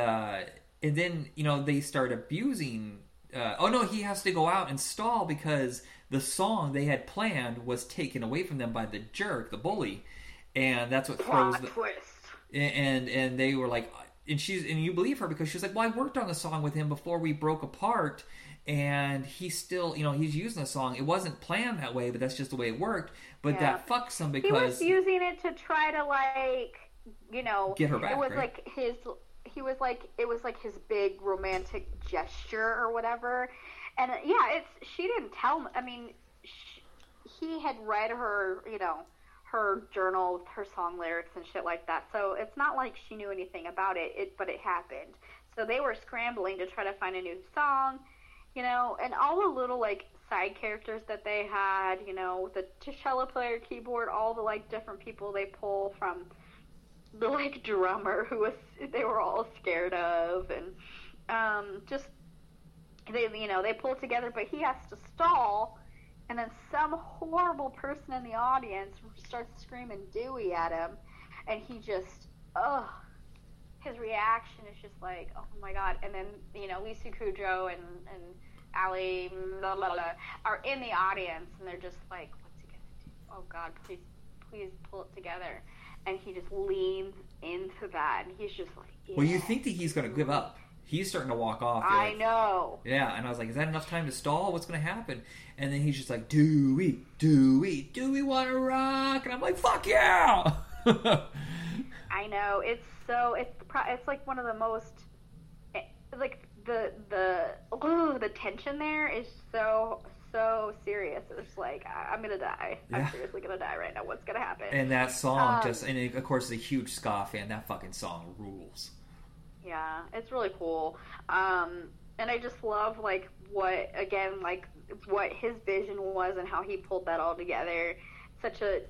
then, they start abusing. He has to go out and stall, because the song they had planned was taken away from them by the jerk, the bully. And that's what throws the twist. And they were like, and you believe her, because she's like, well, I worked on the song with him before we broke apart, and he's still, he's using the song. It wasn't planned that way, but that's just the way it worked. But that fucks him, because he was using it to try to get her back. It was like it was like his big romantic gesture or whatever. And she didn't tell him. I mean, he had read her, her journal, her song lyrics and shit like that. So it's not like she knew anything about it, but it happened. So they were scrambling to try to find a new song, and all the little side characters that they had, the cello player, keyboard, all the different people they pull from, the drummer they were all scared of, and they pull together, but he has to stall. And then some horrible person in the audience starts screaming Dewey at him, and he just, his reaction is just like, oh my God. And then, Lisa Kudrow and Ali blah, blah, blah, are in the audience, and they're just like, what's he going to do? Oh God, please pull it together. And he just leans into that, and he's just like, yeah. Well, you think that he's going to give up. He's starting to walk off. I know. Yeah, and I was like, is that enough time to stall? What's going to happen? And then he's just like, do we want to rock? And I'm like, fuck yeah! I know. It's like one of the most like the tension there is so serious. It's like, I'm gonna die. Yeah. I'm seriously gonna die right now. What's gonna happen? And that song and of course, as a huge ska fan, that fucking song rules. Yeah, it's really cool. And I just love what his vision was and how he pulled that all together. Such a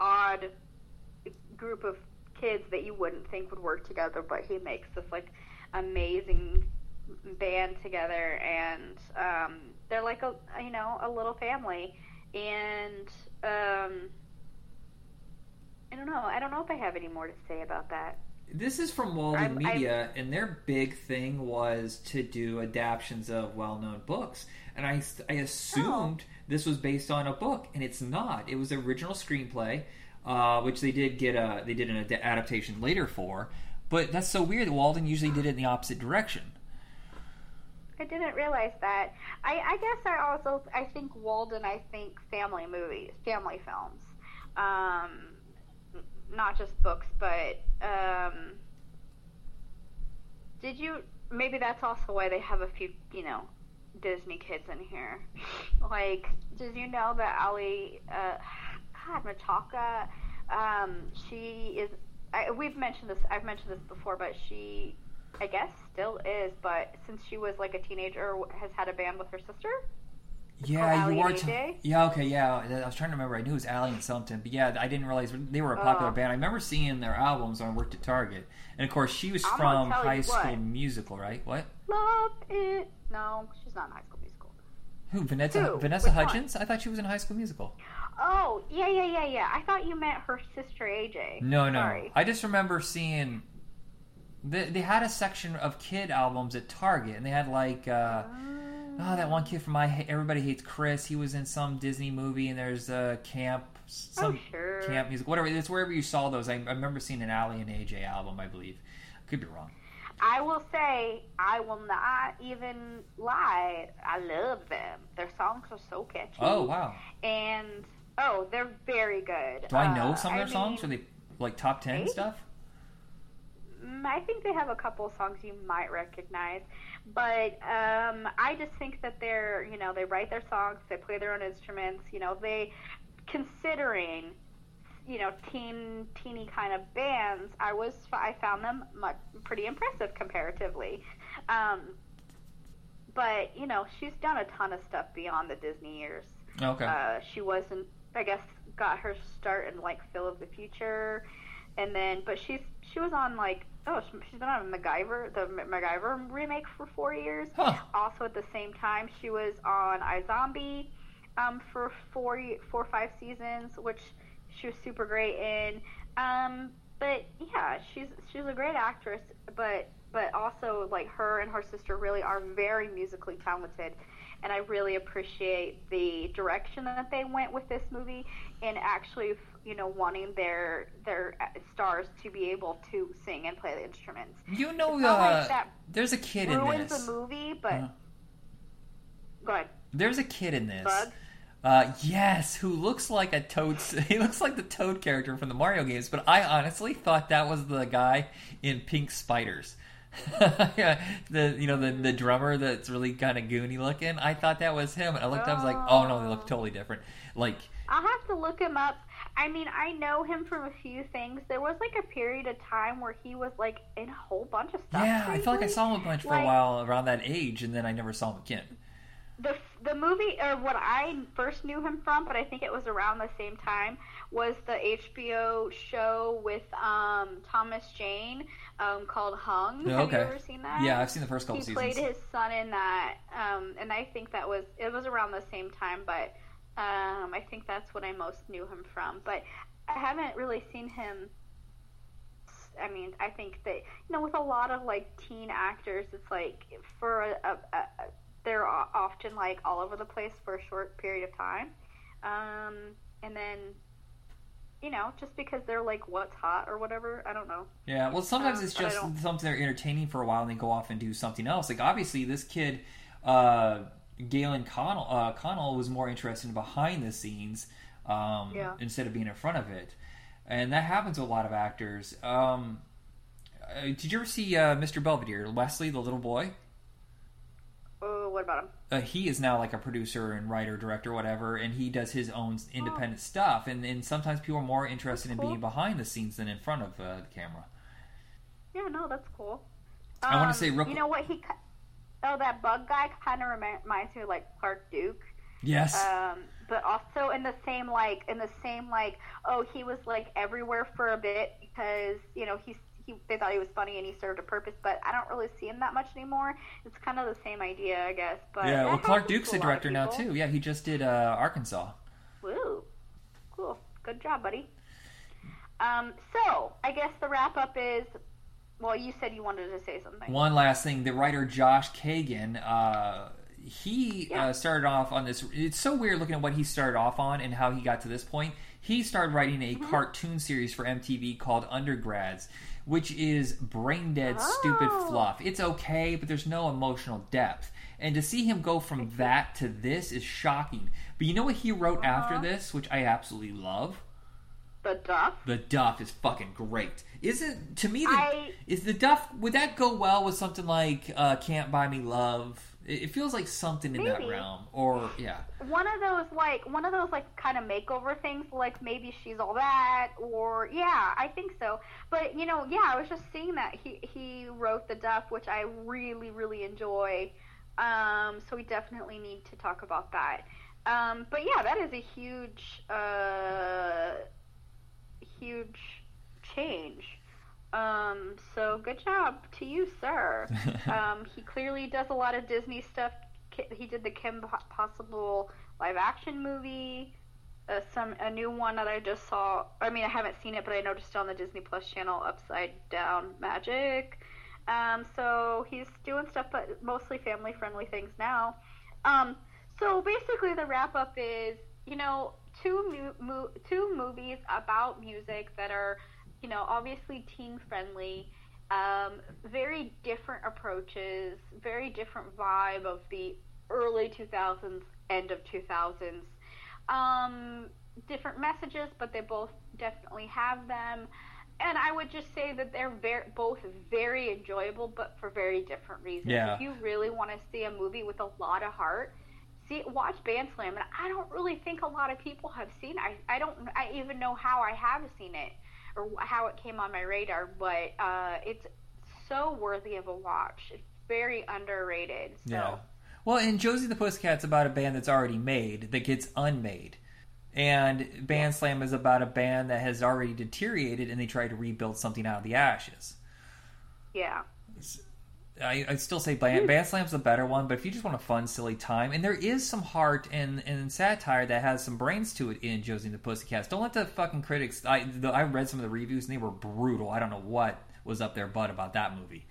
odd group of kids that you wouldn't think would work together, but he makes this like amazing band together, and they're like a little family. And I don't know if I have any more to say about that. This is from Walden Media, and their big thing was to do adaptions of well-known books. And I assumed this was based on a book, and it's not. It was the original screenplay, which they did an adaptation later for. But that's so weird. Walden usually did it in the opposite direction. I didn't realize that. I think Walden. I think family movies, family films. Not just books, but maybe that's also why they have a few, Disney kids in here. Like, did you know that Ali, Mataka, she is, I've mentioned this before, but she, I guess, still is, but since she was like a teenager, has had a band with her sister? Yeah, you were. Yeah, okay, yeah. I was trying to remember. I knew it was Allie and something, but yeah, I didn't realize they were a popular band. I remember seeing their albums when I worked at Target, and of course, she was from High School Musical, right? What? Love it. No, she's not in High School Musical. Who? Vanessa Hudgens? One? I thought she was in High School Musical. Oh, yeah. I thought you meant her sister AJ. No. Sorry. I just remember seeing. They had a section of kid albums at Target, and they had like. That one kid from Everybody Hates Chris. He was in some Disney movie, and there's a camp, camp music, whatever. It's wherever you saw those. I remember seeing an Allie and AJ album, I believe. Could be wrong. I will say, I will not even lie. I love them. Their songs are so catchy. Oh, wow. And, they're very good. Do I know some of their songs? Are they like top 10 stuff? I think they have a couple songs you might recognize. But I just think that they're, they write their songs, they play their own instruments, they, considering, teeny kind of bands, I found them pretty impressive comparatively. But, she's done a ton of stuff beyond the Disney years. Okay. She wasn't, I guess, got her start in, like, Phil of the Future. And then, but she was on, like, she's been on the MacGyver remake for 4 years. Huh. Also, at the same time, she was on iZombie for four or five seasons, which she was super great in. But yeah, she's a great actress. But also, like, her and her sister really are very musically talented, and I really appreciate the direction that they went with this movie, and actually. Wanting their stars to be able to sing and play the instruments. There's a kid in this. Ruins the movie, but go ahead. There's a kid in this. Bugs? Yes, who looks like a Toad. He looks like the Toad character from the Mario games. But I honestly thought that was the guy in Pink Spiders. The drummer that's really kind of goony looking. I thought that was him, and I looked up. I was like, oh no, they look totally different. Like, I'll have to look him up. I mean, I know him from a few things. There was, like, a period of time where he was, like, in a whole bunch of stuff. Yeah, I feel like I saw him a bunch for a while around that age, and then I never saw him again. The movie, or what I first knew him from, but I think it was around the same time, was the HBO show with Thomas Jane called Hung. Oh, okay. Have you ever seen that? Yeah, I've seen the first couple seasons. He played his son in that, and I think it was around the same time, but... I think that's what I most knew him from, but I haven't really seen him. I mean, I think that, with a lot of, like, teen actors, it's like, they're often, like, all over the place for a short period of time, and then, just because they're, like, what's hot or whatever, I don't know. Yeah, well, sometimes it's just something they're entertaining for a while, and they go off and do something else. Like, obviously, this kid, Galen Connell was more interested in behind the scenes instead of being in front of it, and that happens to a lot of actors. Did you ever see Mr. Belvedere, Wesley, the little boy? what about him? He is now like a producer and writer, director, whatever, and he does his own independent stuff. And sometimes people are more interested in being behind the scenes than in front of the camera. Yeah, no, that's cool. I want to say, you know what? That bug guy kind of reminds me of like Clark Duke. Yes. But also in the same, he was like everywhere for a bit because, you know, they thought he was funny and he served a purpose, but I don't really see him that much anymore. It's kind of the same idea, I guess. But yeah, well, Clark Duke's a director now, too. Yeah, he just did Arkansas. Woo. Cool. Good job, buddy. So, I guess the wrap-up is... Well, you said you wanted to say something. One last thing. The writer Josh Kagan, he started off on this... It's so weird looking at what he started off on and how he got to this point. He started writing a cartoon series for MTV called Undergrads, which is brain-dead, stupid fluff. It's okay, but there's no emotional depth. And to see him go from that to this is shocking. But you know what he wrote after this, which I absolutely love? The Duff? The Duff is fucking great. Is The Duff, would that go well with something like Can't Buy Me Love? It feels like something in that realm. Or, yeah. One of those, like, kind of makeover things, like maybe She's All That, or, yeah, I think so. But, you know, yeah, I was just seeing that he wrote The Duff, which I really, really enjoy. So we definitely need to talk about that. But, yeah, that is a huge... huge change. So good job to you, sir. He clearly does a lot of Disney stuff. He did the Kim Possible live action movie, a new one that I just saw. I mean, I haven't seen it, but I noticed it on the Disney Plus channel, Upside Down Magic. So he's doing stuff, but mostly family friendly things now. So basically the wrap up is, you know, two movies about music that are, you know, obviously teen-friendly, very different approaches, very different vibe of the early 2000s, end of 2000s. Different messages, but they both definitely have them. And I would just say that they're both very enjoyable, but for very different reasons. Yeah. If you really want to see a movie with a lot of heart, watch Band Slam, and I don't really think a lot of people have seen it. I even know how I have seen it or how it came on my radar, but it's so worthy of a watch. It's very underrated. So. Yeah. Well, and Josie and the Pussycats about a band that's already made that gets unmade, and Band Slam is about a band that has already deteriorated and they try to rebuild something out of the ashes. Yeah. I'd still say Band Slam's the better one, but if you just want a fun, silly time, and there is some heart and satire that has some brains to it in Josie and the Pussycats. Don't let the fucking critics... I read some of the reviews, and they were brutal. I don't know what was up their butt about that movie.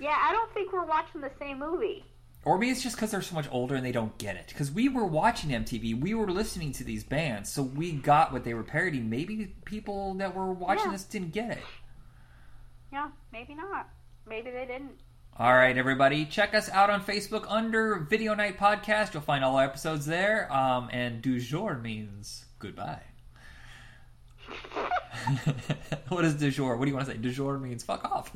Yeah, I don't think we're watching the same movie. Or maybe it's just because they're so much older and they don't get it. Because we were watching MTV, we were listening to these bands, so we got what they were parodying. Maybe people that were watching this didn't get it. Yeah, maybe not. Maybe they didn't. All right, everybody. Check us out on Facebook under Video Night Podcast. You'll find all our episodes there. And du jour means goodbye. What is du jour? What do you want to say? Du jour means fuck off.